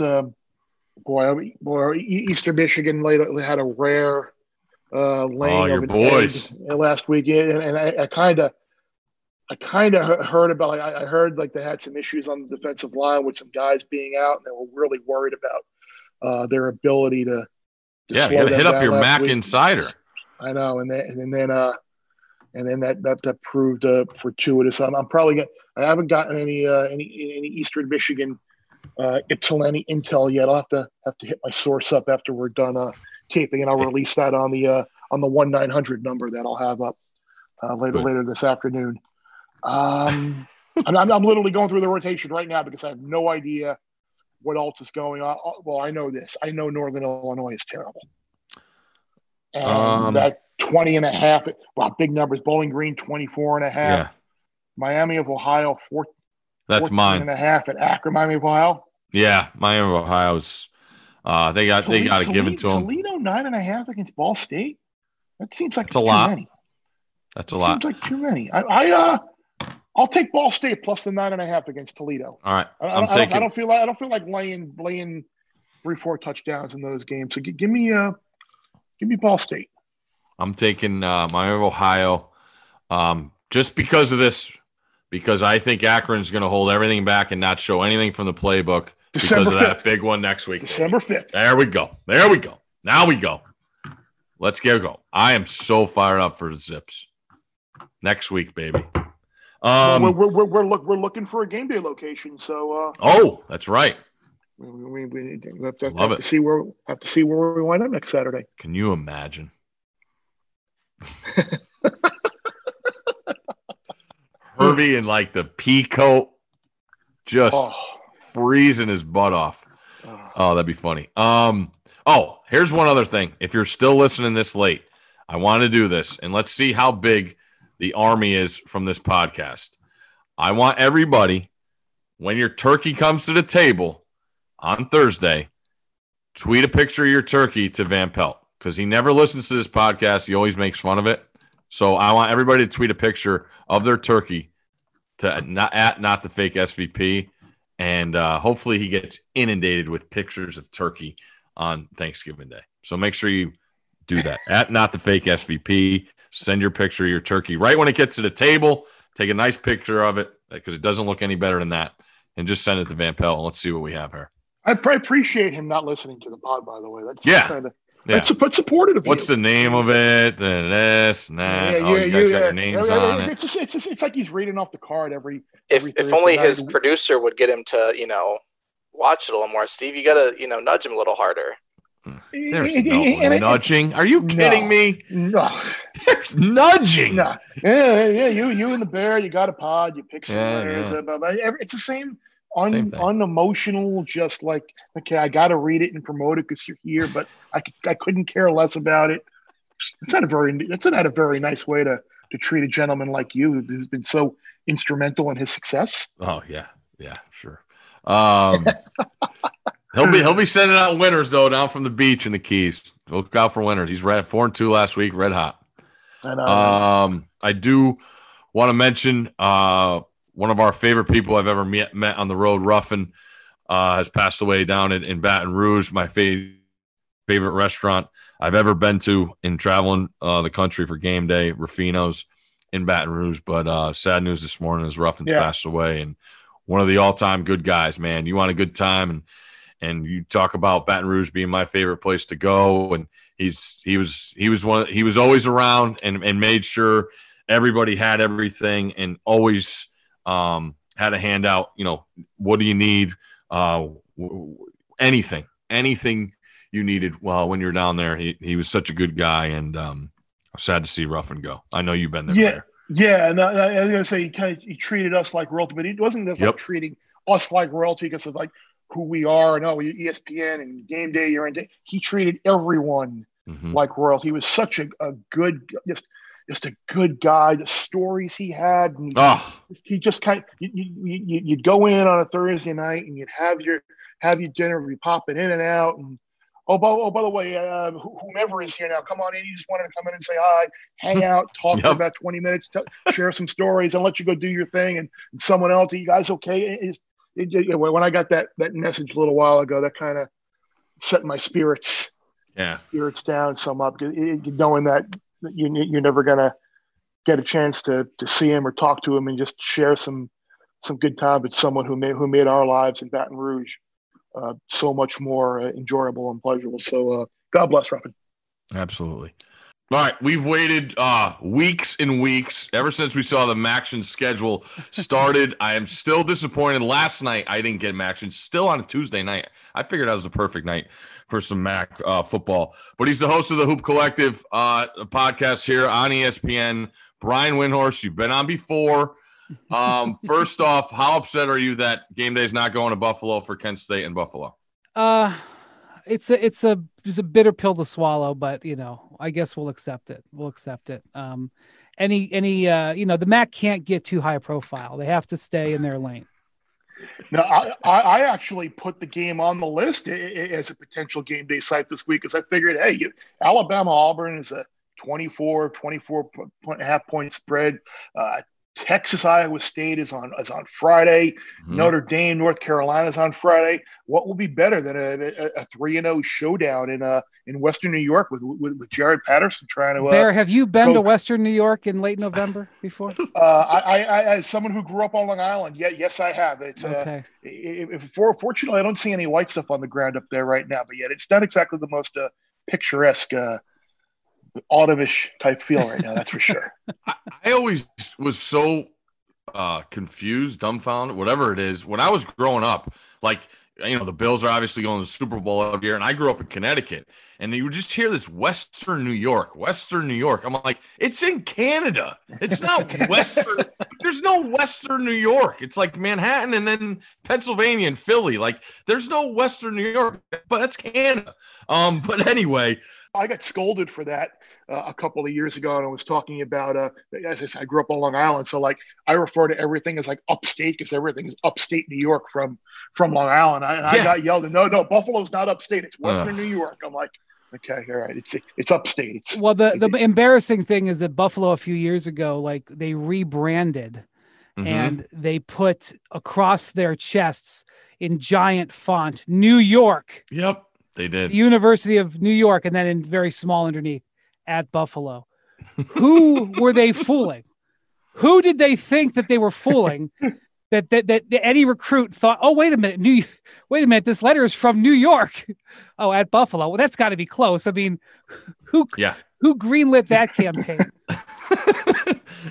Eastern Michigan had a rare lane of boys last week, and I kind of heard about. Like, I heard like they had some issues on the defensive line with some guys being out, and they were really worried about their ability to. Yeah, you gotta hit up your MAC insider. I know, and then and then that proved fortuitous. I'm probably gonna, I haven't gotten any Eastern Michigan Ypsilanti intel yet. I'll have to hit my source up after we're done taping, and I'll release that on the 1-900 number that I'll have up later this afternoon. I'm literally going through the rotation right now because I have no idea what else is going on. Well, I know this. I know Northern Illinois is terrible. And that 20.5, wow, big numbers. Bowling Green, 24.5. Yeah. Miami of Ohio, 14. That's mine. 14.5 at Akron, Miami of Ohio. Yeah, Miami of Ohio's. They got to give it to them. Toledo, 9.5 against Ball State. That seems like too many. That's a lot. Seems like too many. I'll take Ball State plus the 9.5 against Toledo. All right, I don't feel like laying 3-4 touchdowns in those games. So give me Ball State. I'm taking Miami of Ohio, just because of this, because I think Akron's going to hold everything back and not show anything from the playbook because of that big one next week. December 5th. There we go. Now we go. Let's get go. I am so fired up for the Zips next week, baby. We're looking for a game day location. So that's right. We have to see where we wind up next Saturday. Can you imagine? Herbie in like the pea coat, just freezing his butt off. Oh, that'd be funny. Here's one other thing. If you're still listening this late, I want to do this, and let's see how big the army is from this podcast. I want everybody, when your turkey comes to the table on Thursday, tweet a picture of your turkey to Van Pelt, because he never listens to this podcast. He always makes fun of it. So I want everybody to tweet a picture of their turkey to not the fake SVP, and hopefully he gets inundated with pictures of turkey on Thanksgiving Day. So make sure you do that at not the fake SVP. Send your picture of your turkey right when it gets to the table. Take a nice picture of it because it doesn't look any better than that, and just send it to Van Pelt and let's see what we have here. I appreciate him not listening to the pod, by the way. That's That's supportive of you. What's the name of it? And this and that. You guys got your names on it. It's like he's reading off the card every. If only his producer would get him to watch it a little more. Steve, you got to nudge him a little harder. There's no nudging. Are you kidding me? No. There's nudging. No. Yeah. You and the bear. You got a pod. You pick some players. Yeah. It's the same. Unemotional, just like, okay, I got to read it and promote it because you're here, but I couldn't care less about it. That's not a very nice way to treat a gentleman like you who's been so instrumental in his success. Oh yeah, sure. He'll be sending out winners though down from the beach in the Keys. Look out for winners. He's 4-2 last week, red hot. And, I do want to mention one of our favorite people I've ever met on the road, Ruffin, has passed away down in Baton Rouge, my favorite restaurant I've ever been to in traveling the country for game day, Ruffino's in Baton Rouge. But sad news this morning is Ruffin's passed away, and one of the all-time good guys, man. You want a good time, and you talk about Baton Rouge being my favorite place to go, and he was always around and made sure everybody had everything and always – had a handout, what do you need? Anything you needed. Well, when you're down there, he was such a good guy, and I'm sad to see Ruffin go. I know you've been there. Yeah. And I was going to say, he treated us like royalty, but he wasn't just like treating us like royalty because of like who we are and ESPN and game day, you're in day. He treated everyone like royalty. He was such a good, just a good guy. The stories he had, and he just kind of, you'd go in on a Thursday night and you'd have your dinner, be popping in and out, and by the way, whomever is here now, come on in. You just wanted to come in and say hi, hang out, talk for about 20 minutes, share some stories, and let you go do your thing. And someone else, are you guys okay? When I got that message a little while ago, that kind of set my spirits down some up, knowing that. You're never gonna get a chance to see him or talk to him and just share some good time with someone who made our lives in Baton Rouge so much more enjoyable and pleasurable. So God bless Ruffin. Absolutely. All right, we've waited weeks and weeks ever since we saw the Maction schedule started. I am still disappointed. Last night, I didn't get Maction. Still on a Tuesday night. I figured that was the perfect night for some Mac football. But he's the host of the Hoop Collective podcast here on ESPN. Brian Windhorst, you've been on before. First off, how upset are you that game day is not going to Buffalo for Kent State and Buffalo? It's a bitter pill to swallow, but you know, I guess we'll accept it. We'll accept it. The MAC can't get too high a profile. They have to stay in their lane. No, I actually put the game on the list as a potential game day site this week, because I figured, hey, Alabama Auburn is a 24.5 point spread. Texas Iowa State is on Friday. Mm-hmm. Notre Dame North Carolina is on Friday. What will be better than a 3-0 showdown in Western New York with Jared Patterson trying to Bear, have you been to Western New York in late November before? I as someone who grew up on Long Island, yes I have. It's okay. Fortunately, I don't see any white stuff on the ground up there right now, but yet it's not exactly the most picturesque autumnish type feel right now, that's for sure. I always was so confused, dumbfounded, whatever it is, when I was growing up. Like, you know, the Bills are obviously going to the Super Bowl every year, and I grew up in Connecticut, and you would just hear this Western New York. I'm like, it's in Canada. It's not Western. There's no Western New York. It's like Manhattan and then Pennsylvania and Philly. Like, there's no Western New York, but that's Canada. But anyway, I got scolded for that a couple of years ago, and I was talking about, as I said, I grew up on Long Island, so like I refer to everything as like upstate, because everything is upstate New York from Long Island. I got yelled at, no, Buffalo's not upstate; it's Western New York. I'm like, okay, all right, it's upstate. The embarrassing thing is that Buffalo a few years ago, like they rebranded, mm-hmm. and they put across their chests in giant font, New York. Yep, they did. The University of New York, and then in very small underneath, at Buffalo. Who were they fooling? Who did they think that they were fooling? That any recruit thought, oh, wait a minute, this letter is from New York. Oh, at Buffalo. Well, that's got to be close. I mean, who greenlit that campaign?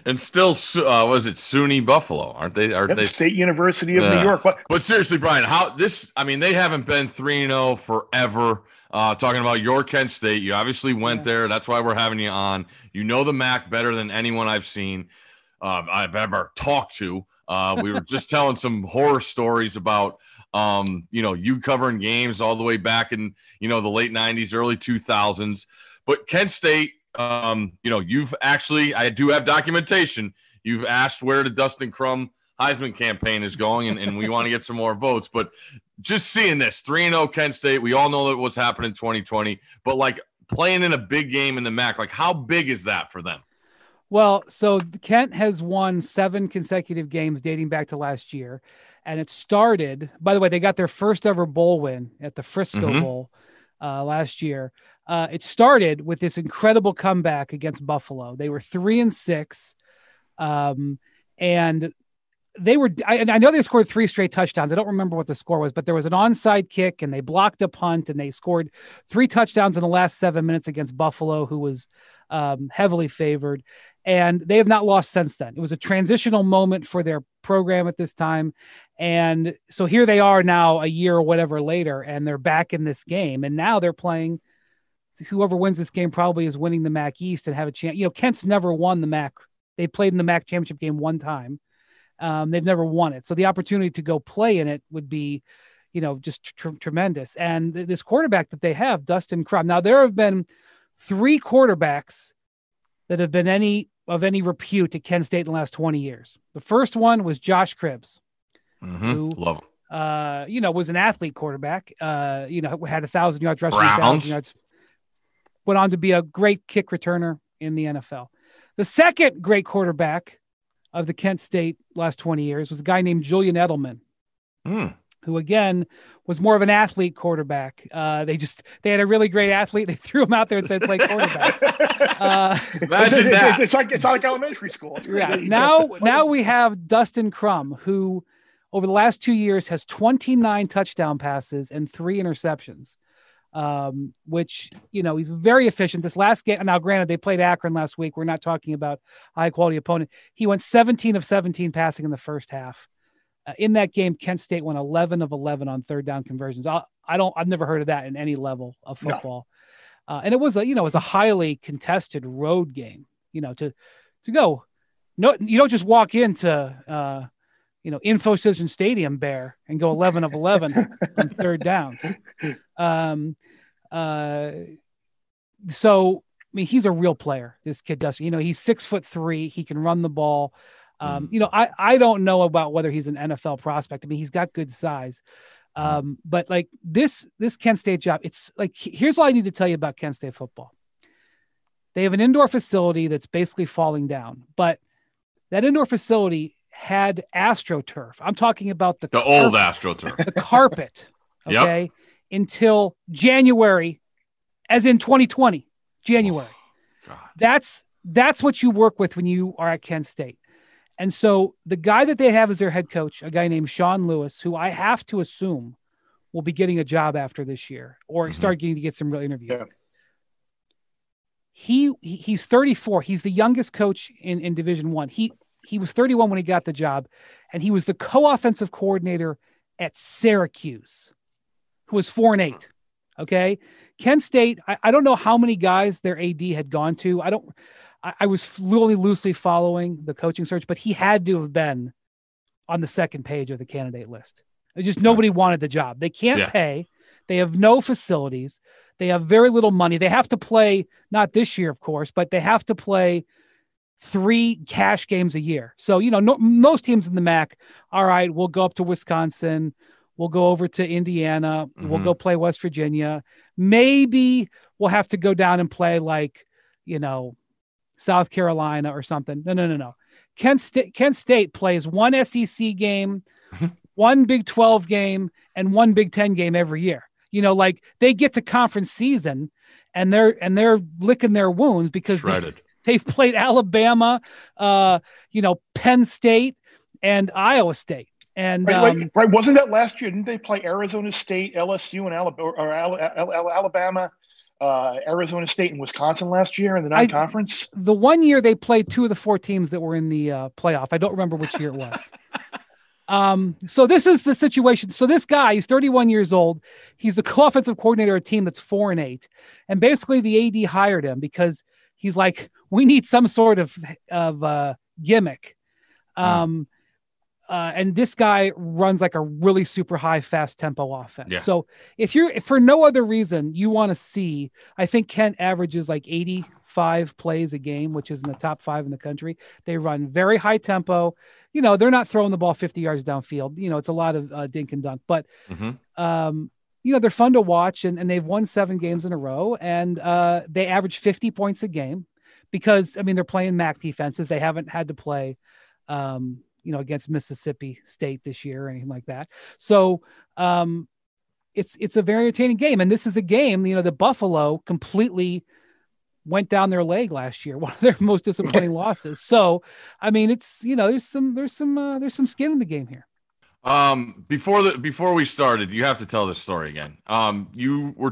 And still, was it SUNY Buffalo? Aren't they? State University of New York. But seriously, Brian, they haven't been 3-0 forever. Talking about your Kent State, you obviously went there. That's why we're having you on. You know the MAC better than anyone I've seen, I've ever talked to. We were just telling some horror stories about, you covering games all the way back in, the late 90s, early 2000s. But Kent State, you've actually – I do have documentation. You've asked where the Dustin Crum Heisman campaign is going, and we want to get some more votes. But just seeing this, 3-0 Kent State, we all know that what's happened in 2020. But, like, playing in a big game in the MAC, like, how big is that for them? Well, so Kent has won 7 consecutive games dating back to last year. And it started, by the way, they got their first ever bowl win at the Frisco mm-hmm. Bowl last year. It started with this incredible comeback against Buffalo. They were 3-6. And they were, I know they scored 3 straight touchdowns. I don't remember what the score was, but there was an onside kick and they blocked a punt and they scored 3 touchdowns in the last 7 minutes against Buffalo, who was heavily favored. And they have not lost since then. It was a transitional moment for their program at this time. And so here they are now, a year or whatever later, and they're back in this game. And now they're playing, whoever wins this game probably is winning the MAC East and have a chance. Kent's never won the MAC. They played in the MAC championship game one time. They've never won it. So the opportunity to go play in it would be, just tremendous. And this quarterback that they have, Dustin Crum. Now, there have been 3 quarterbacks that have been any repute at Kent State in the last 20 years. The first one was Josh Cribbs, mm-hmm. who Love him. Was an athlete quarterback. Had 1,000 yards rushing, 1,000 yards. Went on to be a great kick returner in the NFL. The second great quarterback of the Kent State last 20 years was a guy named Julian Edelman, who again was more of an athlete quarterback. They had a really great athlete. They threw him out there and said, play quarterback. Imagine that. It's like elementary school. Yeah. Now we have Dustin Crum, who over the last 2 years has 29 touchdown passes and 3 interceptions. which, you know, he's very efficient. This last game, now granted, they played Akron last week. We're not talking about high-quality opponent. He went 17 of 17 passing in the first half. In that game, Kent State went 11 of 11 on third down conversions. I've never heard of that in any level of football. No. And it was a highly contested road game, you don't just walk into, Infosys and Stadium Bear and go 11 of 11 on third downs. So, I mean, he's a real player. This kid does, he's 6'3". He can run the ball. I don't know about whether he's an NFL prospect. I mean, he's got good size. But like this Kent State job, it's like, here's all I need to tell you about Kent State football. They have an indoor facility that's basically falling down, but that indoor facility had AstroTurf. I'm talking about the old AstroTurf, the carpet. Okay. Yep. Until January, as in 2020, January. Oh, God. That's what you work with when you are at Kent State. And so the guy that they have as their head coach, a guy named Sean Lewis, who I have to assume will be getting a job after this year or start getting to get some real interviews. Yeah. He's 34. He's the youngest coach in Division I. He was 31 when he got the job, and he was the co-offensive coordinator at Syracuse, who was 4-8. Okay. Kent State, I don't know how many guys their AD had gone to. I was really loosely following the coaching search, but he had to have been on the second page of the candidate list. It's just nobody wanted the job. They can't pay. They have no facilities. They have very little money. They have to play, not this year, of course, but they have to play 3 cash games a year. So, most teams in the MAC, all right, we'll go up to Wisconsin. We'll go over to Indiana. We'll go play West Virginia. Maybe we'll have to go down and play South Carolina or something. No. Kent State plays one SEC game, one Big 12 game, and one Big 10 game every year. They get to conference season and they're licking their wounds because they've played Alabama, Penn State and Iowa State. And right. Wasn't that last year? Didn't they play Arizona State, LSU, and Alabama? Arizona State and Wisconsin last year in the non-conference. The one year they played 2 of the 4 teams that were in the playoff. I don't remember which year it was. So this is the situation. So this guy, he's 31 years old. He's the co-offensive coordinator of a team that's 4-8. And basically the AD hired him because he's like, we need some sort of gimmick. And this guy runs a really super high, fast tempo offense. Yeah. So if for no other reason you want to see, I think Kent averages 85 plays a game, which is in the top 5 in the country. They run very high tempo. They're not throwing the ball 50 yards downfield. It's a lot of dink and dunk, but they're fun to watch and they've won 7 games in a row and they average 50 points a game because, they're playing MAC defenses. They haven't had to play, against Mississippi State this year or anything like that. So it's a very entertaining game. And this is a game, the Buffalo completely went down their leg last year, one of their most disappointing losses. So, it's, there's some skin in the game here. Before we started, you have to tell this story again. We were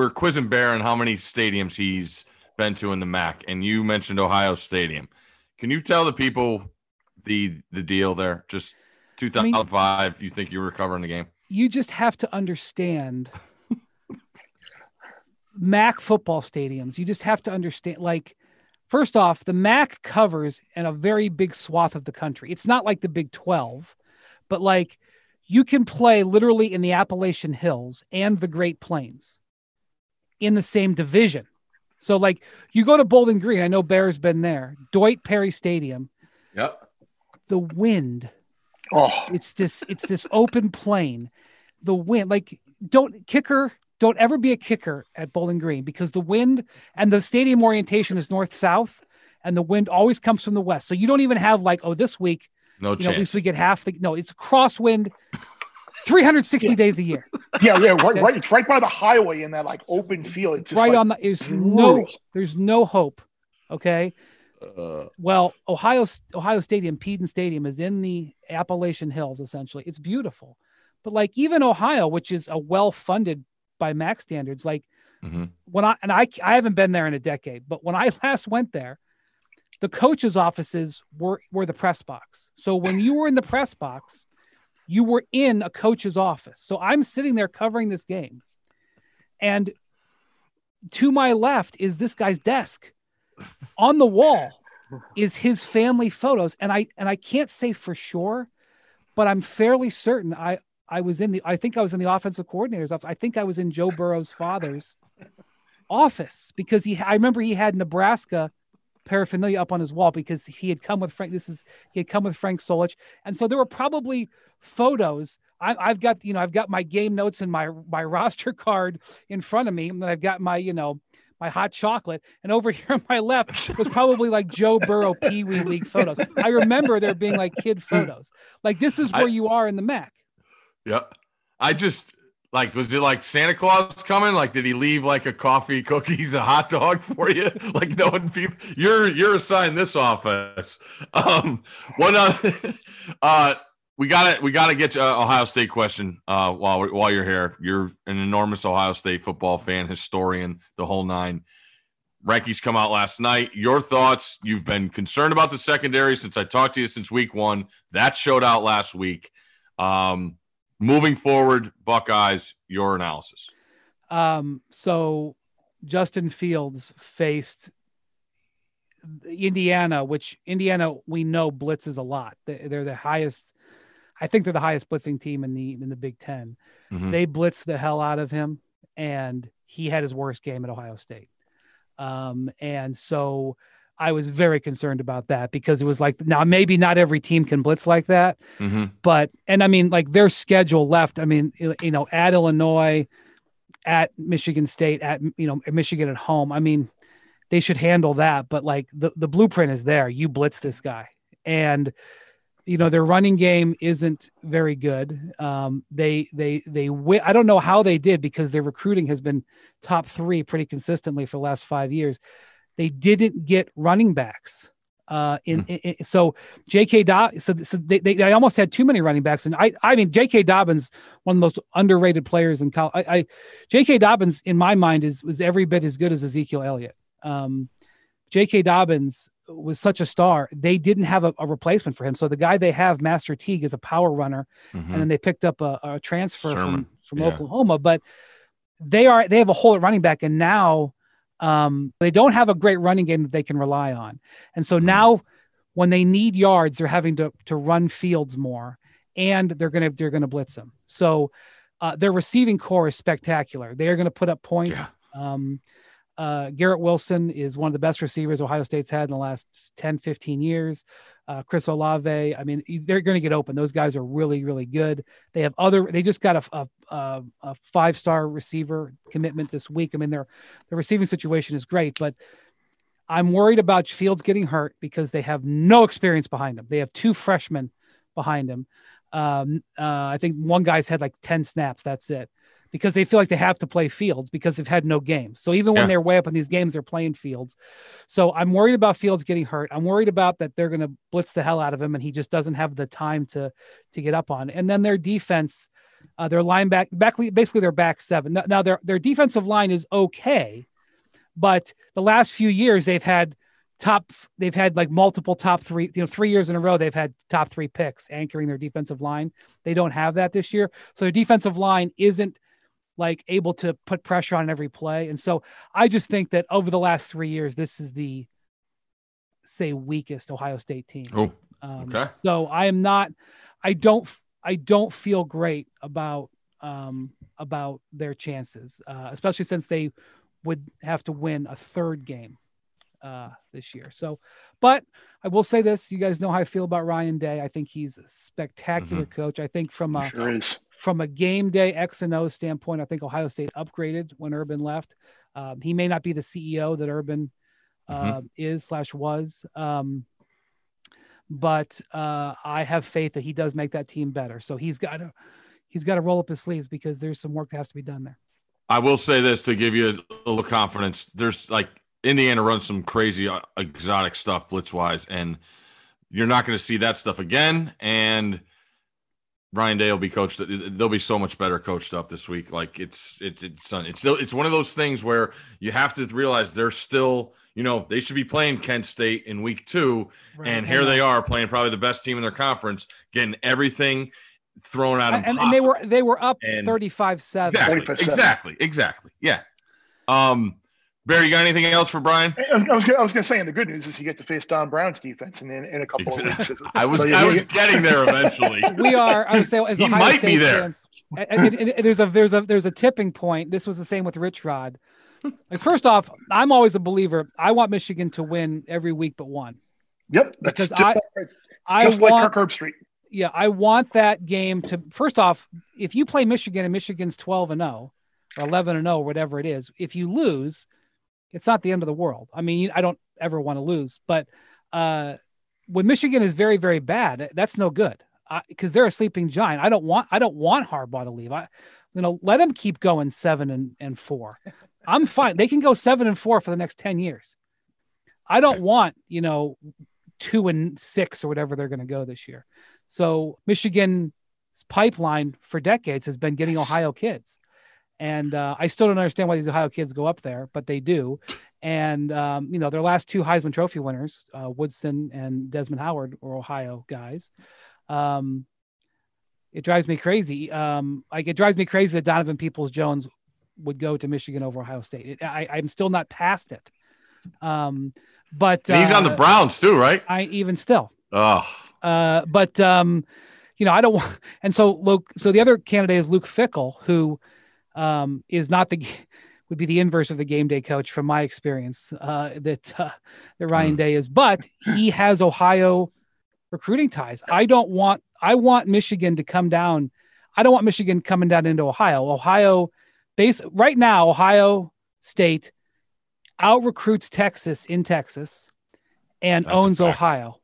quizzing Bear on how many stadiums he's been to in the MAC. And you mentioned Ohio Stadium. Can you tell the people the deal there? Just 2005, you think you were covering the game? You just have to understand MAC football stadiums. You just have to understand, first off, the MAC covers in a very big swath of the country. It's not like the Big 12, but you can play literally in the Appalachian Hills and the Great Plains in the same division. So, you go to Bowling Green. I know Bear's been there. Dwight Perry Stadium. Yep. The wind. Oh. It's this open plain. The wind. Don't ever be a kicker at Bowling Green because the wind and the stadium orientation is north-south, and the wind always comes from the west. So you don't even have this week. No chance. At least we get half the. No, it's crosswind. 360 days a year. Yeah, right. It's right by the highway in that open field. It's just right on the. There's no hope. Okay. Well, Ohio Stadium, Peden Stadium, is in the Appalachian Hills. Essentially, it's beautiful, But like even Ohio, which is a well-funded by MAC standards, like when I haven't been there in a decade, but when I last went there, the coaches' offices were the press box. So when you were in the press box, you were in a coach's office. So I'm sitting there covering this game, and to my left is this guy's desk. On the wall is his family photos. And I can't say for sure, but I'm fairly certain I was in the, I think I was in the offensive coordinator's office. I think I was in Joe Burrow's father's office, because I remember he had Nebraska paraphernalia up on his wall, because he had come with Frank. He had come with Frank Solich. And so there were probably photos. I've got, you know, I've got my game notes and my roster card in front of me. And then I've got my, you know, my hot chocolate. And over here on my left was probably like Joe Burrow Pee Wee League photos. I remember there being like kid photos. Like this is where you are in the MAC. Yeah. I just like, was it like Santa Claus coming? Like, did he leave like a coffee, cookies, a hot dog for you? Like no one, people, you're assigned this office. We gotta get to Ohio State question while you're here. You're an enormous Ohio State football fan, historian, the whole nine. Rankings come out last night. Your thoughts? You've been concerned about the secondary since I talked to you since week one. That showed out last week. Moving forward, Buckeyes, your analysis. So Justin Fields faced Indiana, which Indiana we know blitzes a lot. They're the highest. I think they're the highest blitzing team in the Big Ten. They blitzed the hell out of him, and he had his worst game at Ohio State. And so I was very concerned about that, because it was like, now maybe not every team can blitz like that, but, and I mean, like their schedule left. I mean, you know, at Illinois, at Michigan State, at, you know, at Michigan at home. I mean, they should handle that, but like the blueprint is there. You blitz this guy. And you know, their running game isn't very good. They I don't know how they did, because their recruiting has been top three pretty consistently for the last 5 years. They didn't get running backs. So J.K. Dobbins, so they almost had too many running backs. And I mean, J.K. Dobbins, one of the most underrated players in college. J.K. Dobbins in my mind was every bit as good as Ezekiel Elliott. J.K. Dobbins was such a star. They didn't have a replacement for him. So the guy they have, Master Teague, is a power runner. And then they picked up a transfer from Oklahoma, but they have a hole at running back. And now they don't have a great running game that they can rely on. And so now when they need yards, they're having to run Fields more, and they're going to blitz them. So their receiving core is spectacular. They are going to put up points. Garrett Wilson is one of the best receivers Ohio State's had in the last 10, 15 years. Chris Olave. I mean, they're going to get open. Those guys are really, really good. They have they just got a five-star receiver commitment this week. I mean, their receiving situation is great, but I'm worried about Fields getting hurt, because they have no experience behind them. They have two freshmen behind them. I think one guy's had like 10 snaps. That's it. Because they feel like they have to play Fields, because they've had no games. So even when they're way up in these games, they're playing Fields. So I'm worried about Fields getting hurt. I'm worried about that they're going to blitz the hell out of him, and he just doesn't have the time to get up on. And then their defense, their linebacker, basically their back seven. Now their defensive line is okay, but the last few years they've had like multiple top three, you know, 3 years in a row, they've had top three picks anchoring their defensive line. They don't have that this year. So their defensive line isn't like able to put pressure on every play. And so I just think that over the last 3 years, this is the weakest Ohio State team. So I don't feel great about their chances, especially since they would have to win a third game this year. So, but I will say this, you guys know how I feel about Ryan Day. I think he's a spectacular coach. I think from a game day X and O standpoint, I think Ohio State upgraded when Urban left. He may not be the CEO that Urban is/was. But I have faith that he does make that team better. So he's got to roll up his sleeves, because there's some work that has to be done there. I will say this to give you a little confidence. There's like, Indiana runs some crazy exotic stuff blitz wise, and you're not going to see that stuff again. And Ryan Day will be coached. They'll be so much better coached up this week. Like it's one of those things where you have to realize they're still, you know, they should be playing Kent State in week 2, right. And here they are playing probably the best team in their conference, getting everything thrown out. And they were up 35-7. Exactly. Yeah. Barry, you got anything else for Brian? I was gonna say, and the good news is you get to face Don Brown's defense in a couple of weeks. I was getting there eventually. We are. I would say as he might be there. Fans, I mean, there's a tipping point. This was the same with Rich Rod. Like, first off, I'm always a believer. I want Michigan to win every week but one. Yep, that's because like Kirk Herbstreit. Yeah, I want that game to. First off, if you play Michigan and Michigan's 12-0 or 11-0, whatever it is, if you lose, it's not the end of the world. I mean, I don't ever want to lose, but when Michigan is very, very bad, that's no good because they're a sleeping giant. I don't want Harbaugh to leave. Let them keep going 7-4. I'm fine. They can go 7-4 for the next 10 years. I don't want, 2-6 or whatever they're going to go this year. So Michigan's pipeline for decades has been getting Ohio kids. And I still don't understand why these Ohio kids go up there, but they do. And, their last 2 Heisman Trophy winners, Woodson and Desmond Howard, were Ohio guys. It drives me crazy. It drives me crazy that Donovan Peoples-Jones would go to Michigan over Ohio State. I'm still not past it. But he's on the Browns too, right? I don't want. And so the other candidate is Luke Fickell, who would be the inverse of the game day coach from my experience that Ryan Day is, but he has Ohio recruiting ties. I want Michigan to come down. I don't want Michigan coming down into Ohio. Right now, Ohio State out recruits Texas in Texas and owns Ohio.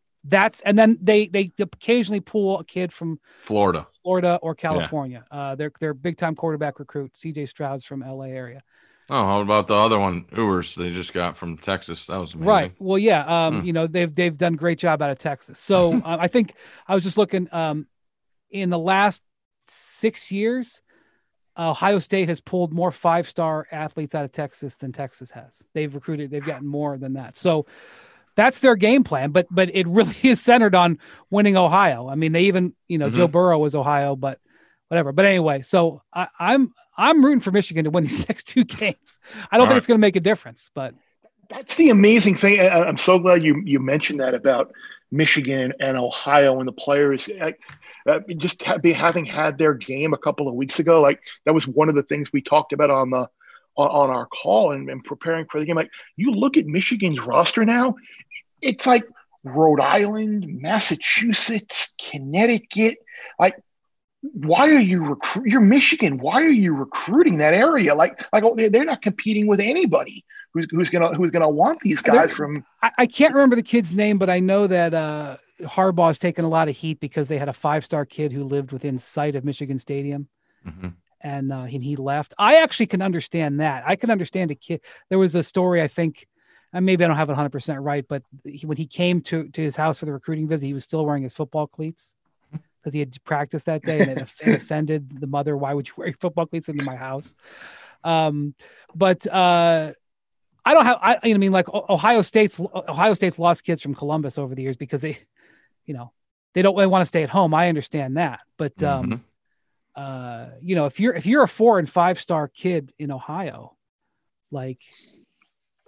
And then they occasionally pull a kid from Florida or California. Yeah. Their big time quarterback recruit, CJ Stroud's from LA area. Oh, how about the other one, Ewers? They just got from Texas. That was amazing. Right. Well, yeah. They've done a great job out of Texas. So I think I was just looking in the last 6 years, Ohio State has pulled more 5-star athletes out of Texas than Texas has. They've gotten more than that. So that's their game plan, but it really is centered on winning Ohio. I mean, they even, Joe Burrow was Ohio, but whatever. But anyway, so I'm rooting for Michigan to win these next 2 games. I don't think it's going to make a difference, but that's the amazing thing. I'm so glad you mentioned that about Michigan and Ohio and the players. Having had their game a couple of weeks ago, like that was one of the things we talked about on our call and preparing for the game. Like, you look at Michigan's roster now, it's like Rhode Island, Massachusetts, Connecticut. Like, why are you you're Michigan? Why are you recruiting that area? They're not competing with anybody who's gonna want these guys from. I can't remember the kid's name, but I know that Harbaugh's taken a lot of heat because they had a 5-star kid who lived within sight of Michigan Stadium. Mm-hmm. And he left. I actually can understand that. I can understand a kid. There was a story, I think, and maybe I don't have it 100% right, but when he came to his house for the recruiting visit, he was still wearing his football cleats because he had practiced that day, and it offended the mother. Why would you wear your football cleats into my house? I don't have. Ohio State's lost kids from Columbus over the years because they don't really want to stay at home. I understand that, but. Mm-hmm. If you're a 4- and 5-star kid in Ohio, like,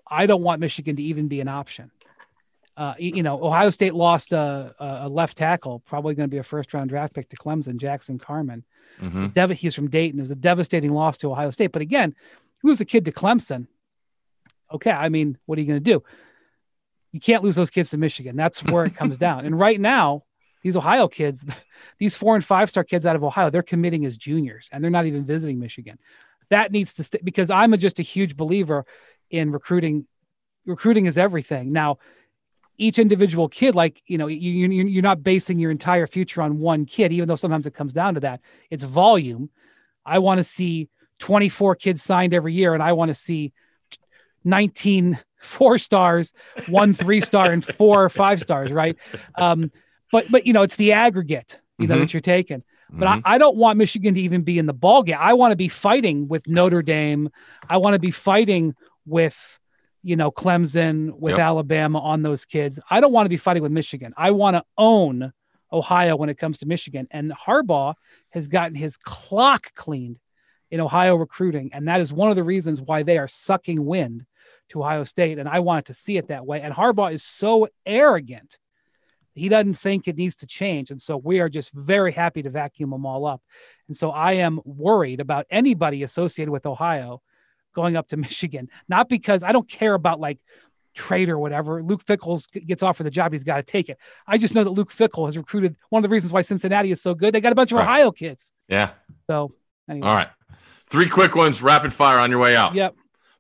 I don't want Michigan to even be an option. Ohio State lost a left tackle, probably going to be a first-round draft pick to Clemson, Jackson Carman. Mm-hmm. He's from Dayton. It was a devastating loss to Ohio State. But again, lose a kid to Clemson. Okay, I mean, what are you going to do? You can't lose those kids to Michigan. That's where it comes down. And right now, these Ohio kids, these 4- and 5-star kids out of Ohio, they're committing as juniors, and they're not even visiting Michigan. That needs to stay, because I'm just a huge believer in recruiting. Recruiting is everything. Now, each individual kid, you're not basing your entire future on one kid, even though sometimes it comes down to that. It's volume. I want to see 24 kids signed every year, and I want to see 19 4-stars, 1 3-star, and 4 5-stars, right? But it's the aggregate, mm-hmm. that you're taking. But I don't want Michigan to even be in the ball game. I want to be fighting with Notre Dame. I want to be fighting with, you know, Clemson, with Alabama on those kids. I don't want to be fighting with Michigan. I want to own Ohio when it comes to Michigan. And Harbaugh has gotten his clock cleaned in Ohio recruiting. And that is one of the reasons why they are sucking wind to Ohio State. And I wanted to see it that way. And Harbaugh is so arrogant. He doesn't think it needs to change. And so we are just very happy to vacuum them all up. And so I am worried about anybody associated with Ohio going up to Michigan, not because I don't care about like trade or whatever. Luke Fickle's gets offered the job. He's got to take it. I just know that Luke Fickle has recruited. One of the reasons why Cincinnati is so good, they got a bunch of Ohio kids. Yeah. So anyway. All right. 3 quick ones, rapid fire on your way out. Yep.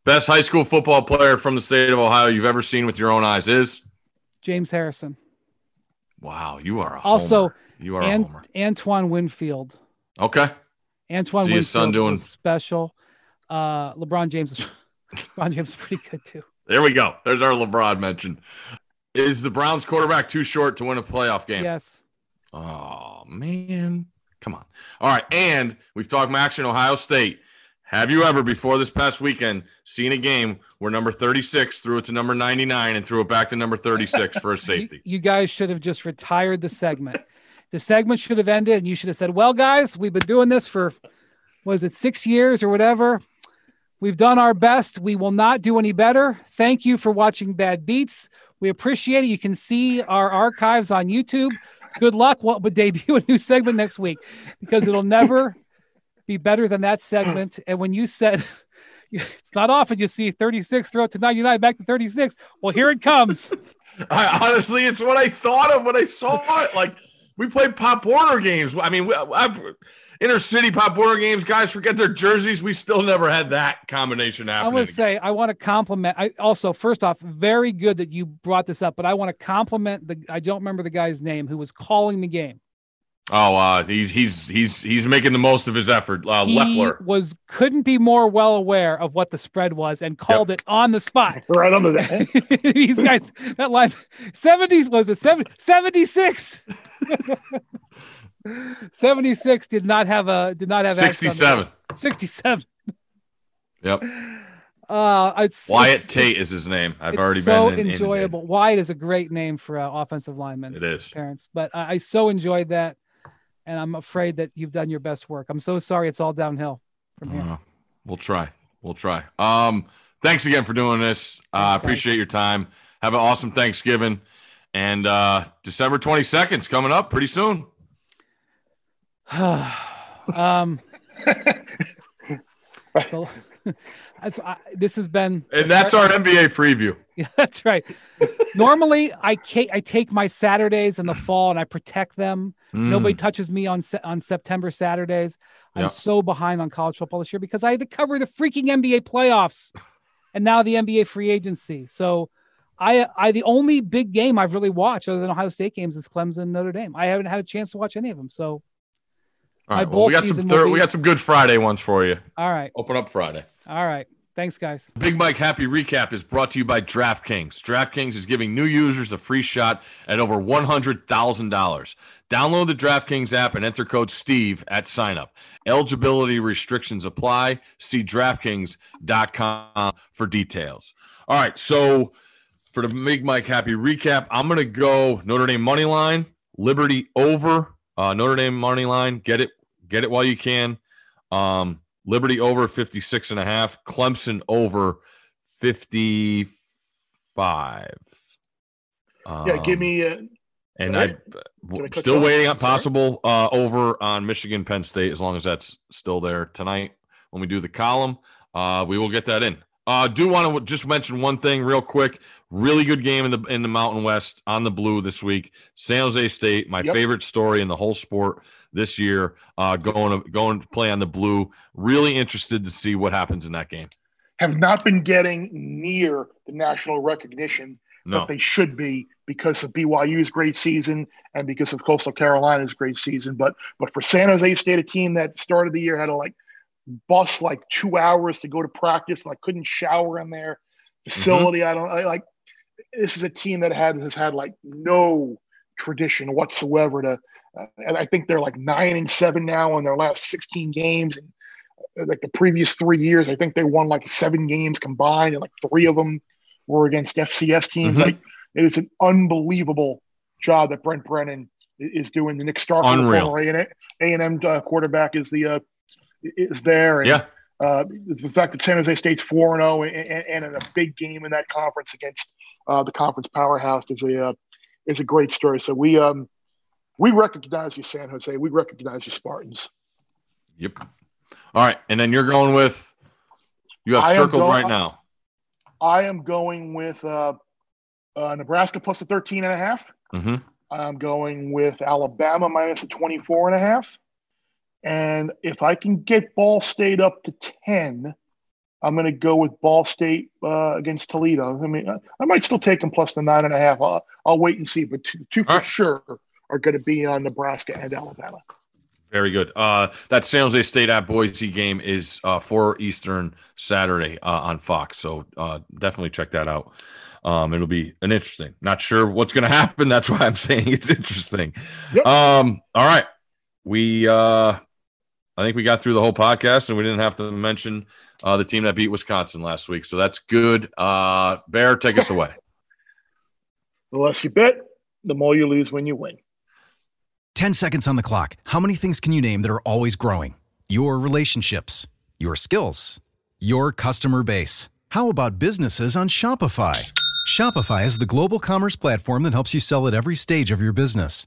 Best high school football player from the state of Ohio you've ever seen with your own eyes is? James Harrison. Wow, you are a also homer. You are a homer. Antoine Winfield. Okay. Antoine Winfield. His son doing special. LeBron James is pretty good too. There we go. There's our LeBron mention. Is the Browns quarterback too short to win a playoff game? Yes. Oh man. Come on. All right. And we've talked Max in Ohio State. Have you ever, before this past weekend, seen a game where number 36 threw it to number 99 and threw it back to number 36 for a safety? You guys should have just retired the segment. The segment should have ended, and you should have said, well, guys, we've been doing this for, what is it, 6 years or whatever. We've done our best. We will not do any better. Thank you for watching Bad Beats. We appreciate it. You can see our archives on YouTube. Good luck. We'll debut a new segment next week because it'll never – be better than that segment. And when you said it's not often you see 36 throw it to 99 back to 36, well, here it comes. Honestly, it's what I thought of when I saw it. Like, we played Pop Warner games. I mean, inner city Pop Warner games, guys forget their jerseys. We still never had that combination happen. I want to say, I want to compliment. I also, first off, very good that you brought this up, but I want to compliment I don't remember the guy's name who was calling the game. Oh, he's making the most of his effort. Leffler couldn't be more well aware of what the spread was and called it on the spot. Right on the day. These guys, that line 70s was a 76. 76 did not have 67. 67. Yep. Wyatt Tate is his name. I've already been enjoyable. Wyatt is a great name for offensive lineman. It is parents, but I so enjoyed that. And I'm afraid that you've done your best work. I'm so sorry. It's all downhill from here. We'll try. Thanks again for doing this. I appreciate your time. Have an awesome Thanksgiving. And December 22nd is coming up pretty soon. This has been. And that's our NBA preview. Yeah, that's right. Normally, I take my Saturdays in the fall and I protect them. Nobody touches me on September Saturdays. I'm so behind on college football this year because I had to cover the freaking NBA playoffs and now the NBA free agency. So I the only big game I've really watched other than Ohio State games is Clemson and Notre Dame. I haven't had a chance to watch any of them. So all right, well, we got some good Friday ones for you. All right. Open up Friday. All right. Thanks, guys. Big Mike Happy Recap is brought to you by DraftKings. DraftKings is giving new users a free shot at over $100,000. Download the DraftKings app and enter code STEVE at signup. Eligibility restrictions apply. See DraftKings.com for details. All right, so for the Big Mike Happy Recap, I'm going to go Notre Dame money line, Liberty over. Notre Dame money line, get it while you can. Liberty over 56.5, Clemson over 55. Give me. And I'm still waiting on possible over on Michigan, Penn State, as long as that's still there tonight when we do the column. We will get that in. Do want to just mention one thing real quick. Really good game in the Mountain West on the blue this week. San Jose State, my favorite story in the whole sport this year, going to play on the blue. Really interested to see what happens in that game. Have not been getting near the national recognition that they should be because of BYU's great season and because of Coastal Carolina's great season. But for San Jose State, a team that started the year had a bus 2 hours to go to practice, and I couldn't shower in their facility. I don't. This is a team that has had no tradition whatsoever to I think they're like 9-7 now in their last 16 games. And like the previous 3 years, I think they won like 7 games combined, and like 3 of them were against FCS teams. Mm-hmm. Like, it is an unbelievable job that Brent Brennan is doing. The Nick Starkle, former A&M quarterback, is there. And, yeah. The fact that San Jose State's 4-0 and in a big game in that conference against the conference powerhouse is a great story. So we recognize you, San Jose. We recognize you, Spartans. Yep. All right, and then you're going with you have circled right now. I am going with Nebraska plus the 13.5. Mm-hmm. I'm going with Alabama minus the 24.5. And if I can get Ball State up to 10, I'm going to go with Ball State against Toledo. I mean, I might still take them plus the 9.5. I'll wait and see, but two for sure are going to be on Nebraska and Alabama. Very good. That San Jose State at Boise game is 4 Eastern Saturday on Fox, so definitely check that out. It'll be an interesting. Not sure what's going to happen. That's why I'm saying it's interesting. Yep. All right. I think we got through the whole podcast, and we didn't have to mention the team that beat Wisconsin last week. So that's good. Bear, take us away. The less you bet, the more you lose when you win. 10 seconds on the clock. How many things can you name that are always growing? Your relationships, your skills, your customer base. How about businesses on Shopify? Shopify is the global commerce platform that helps you sell at every stage of your business.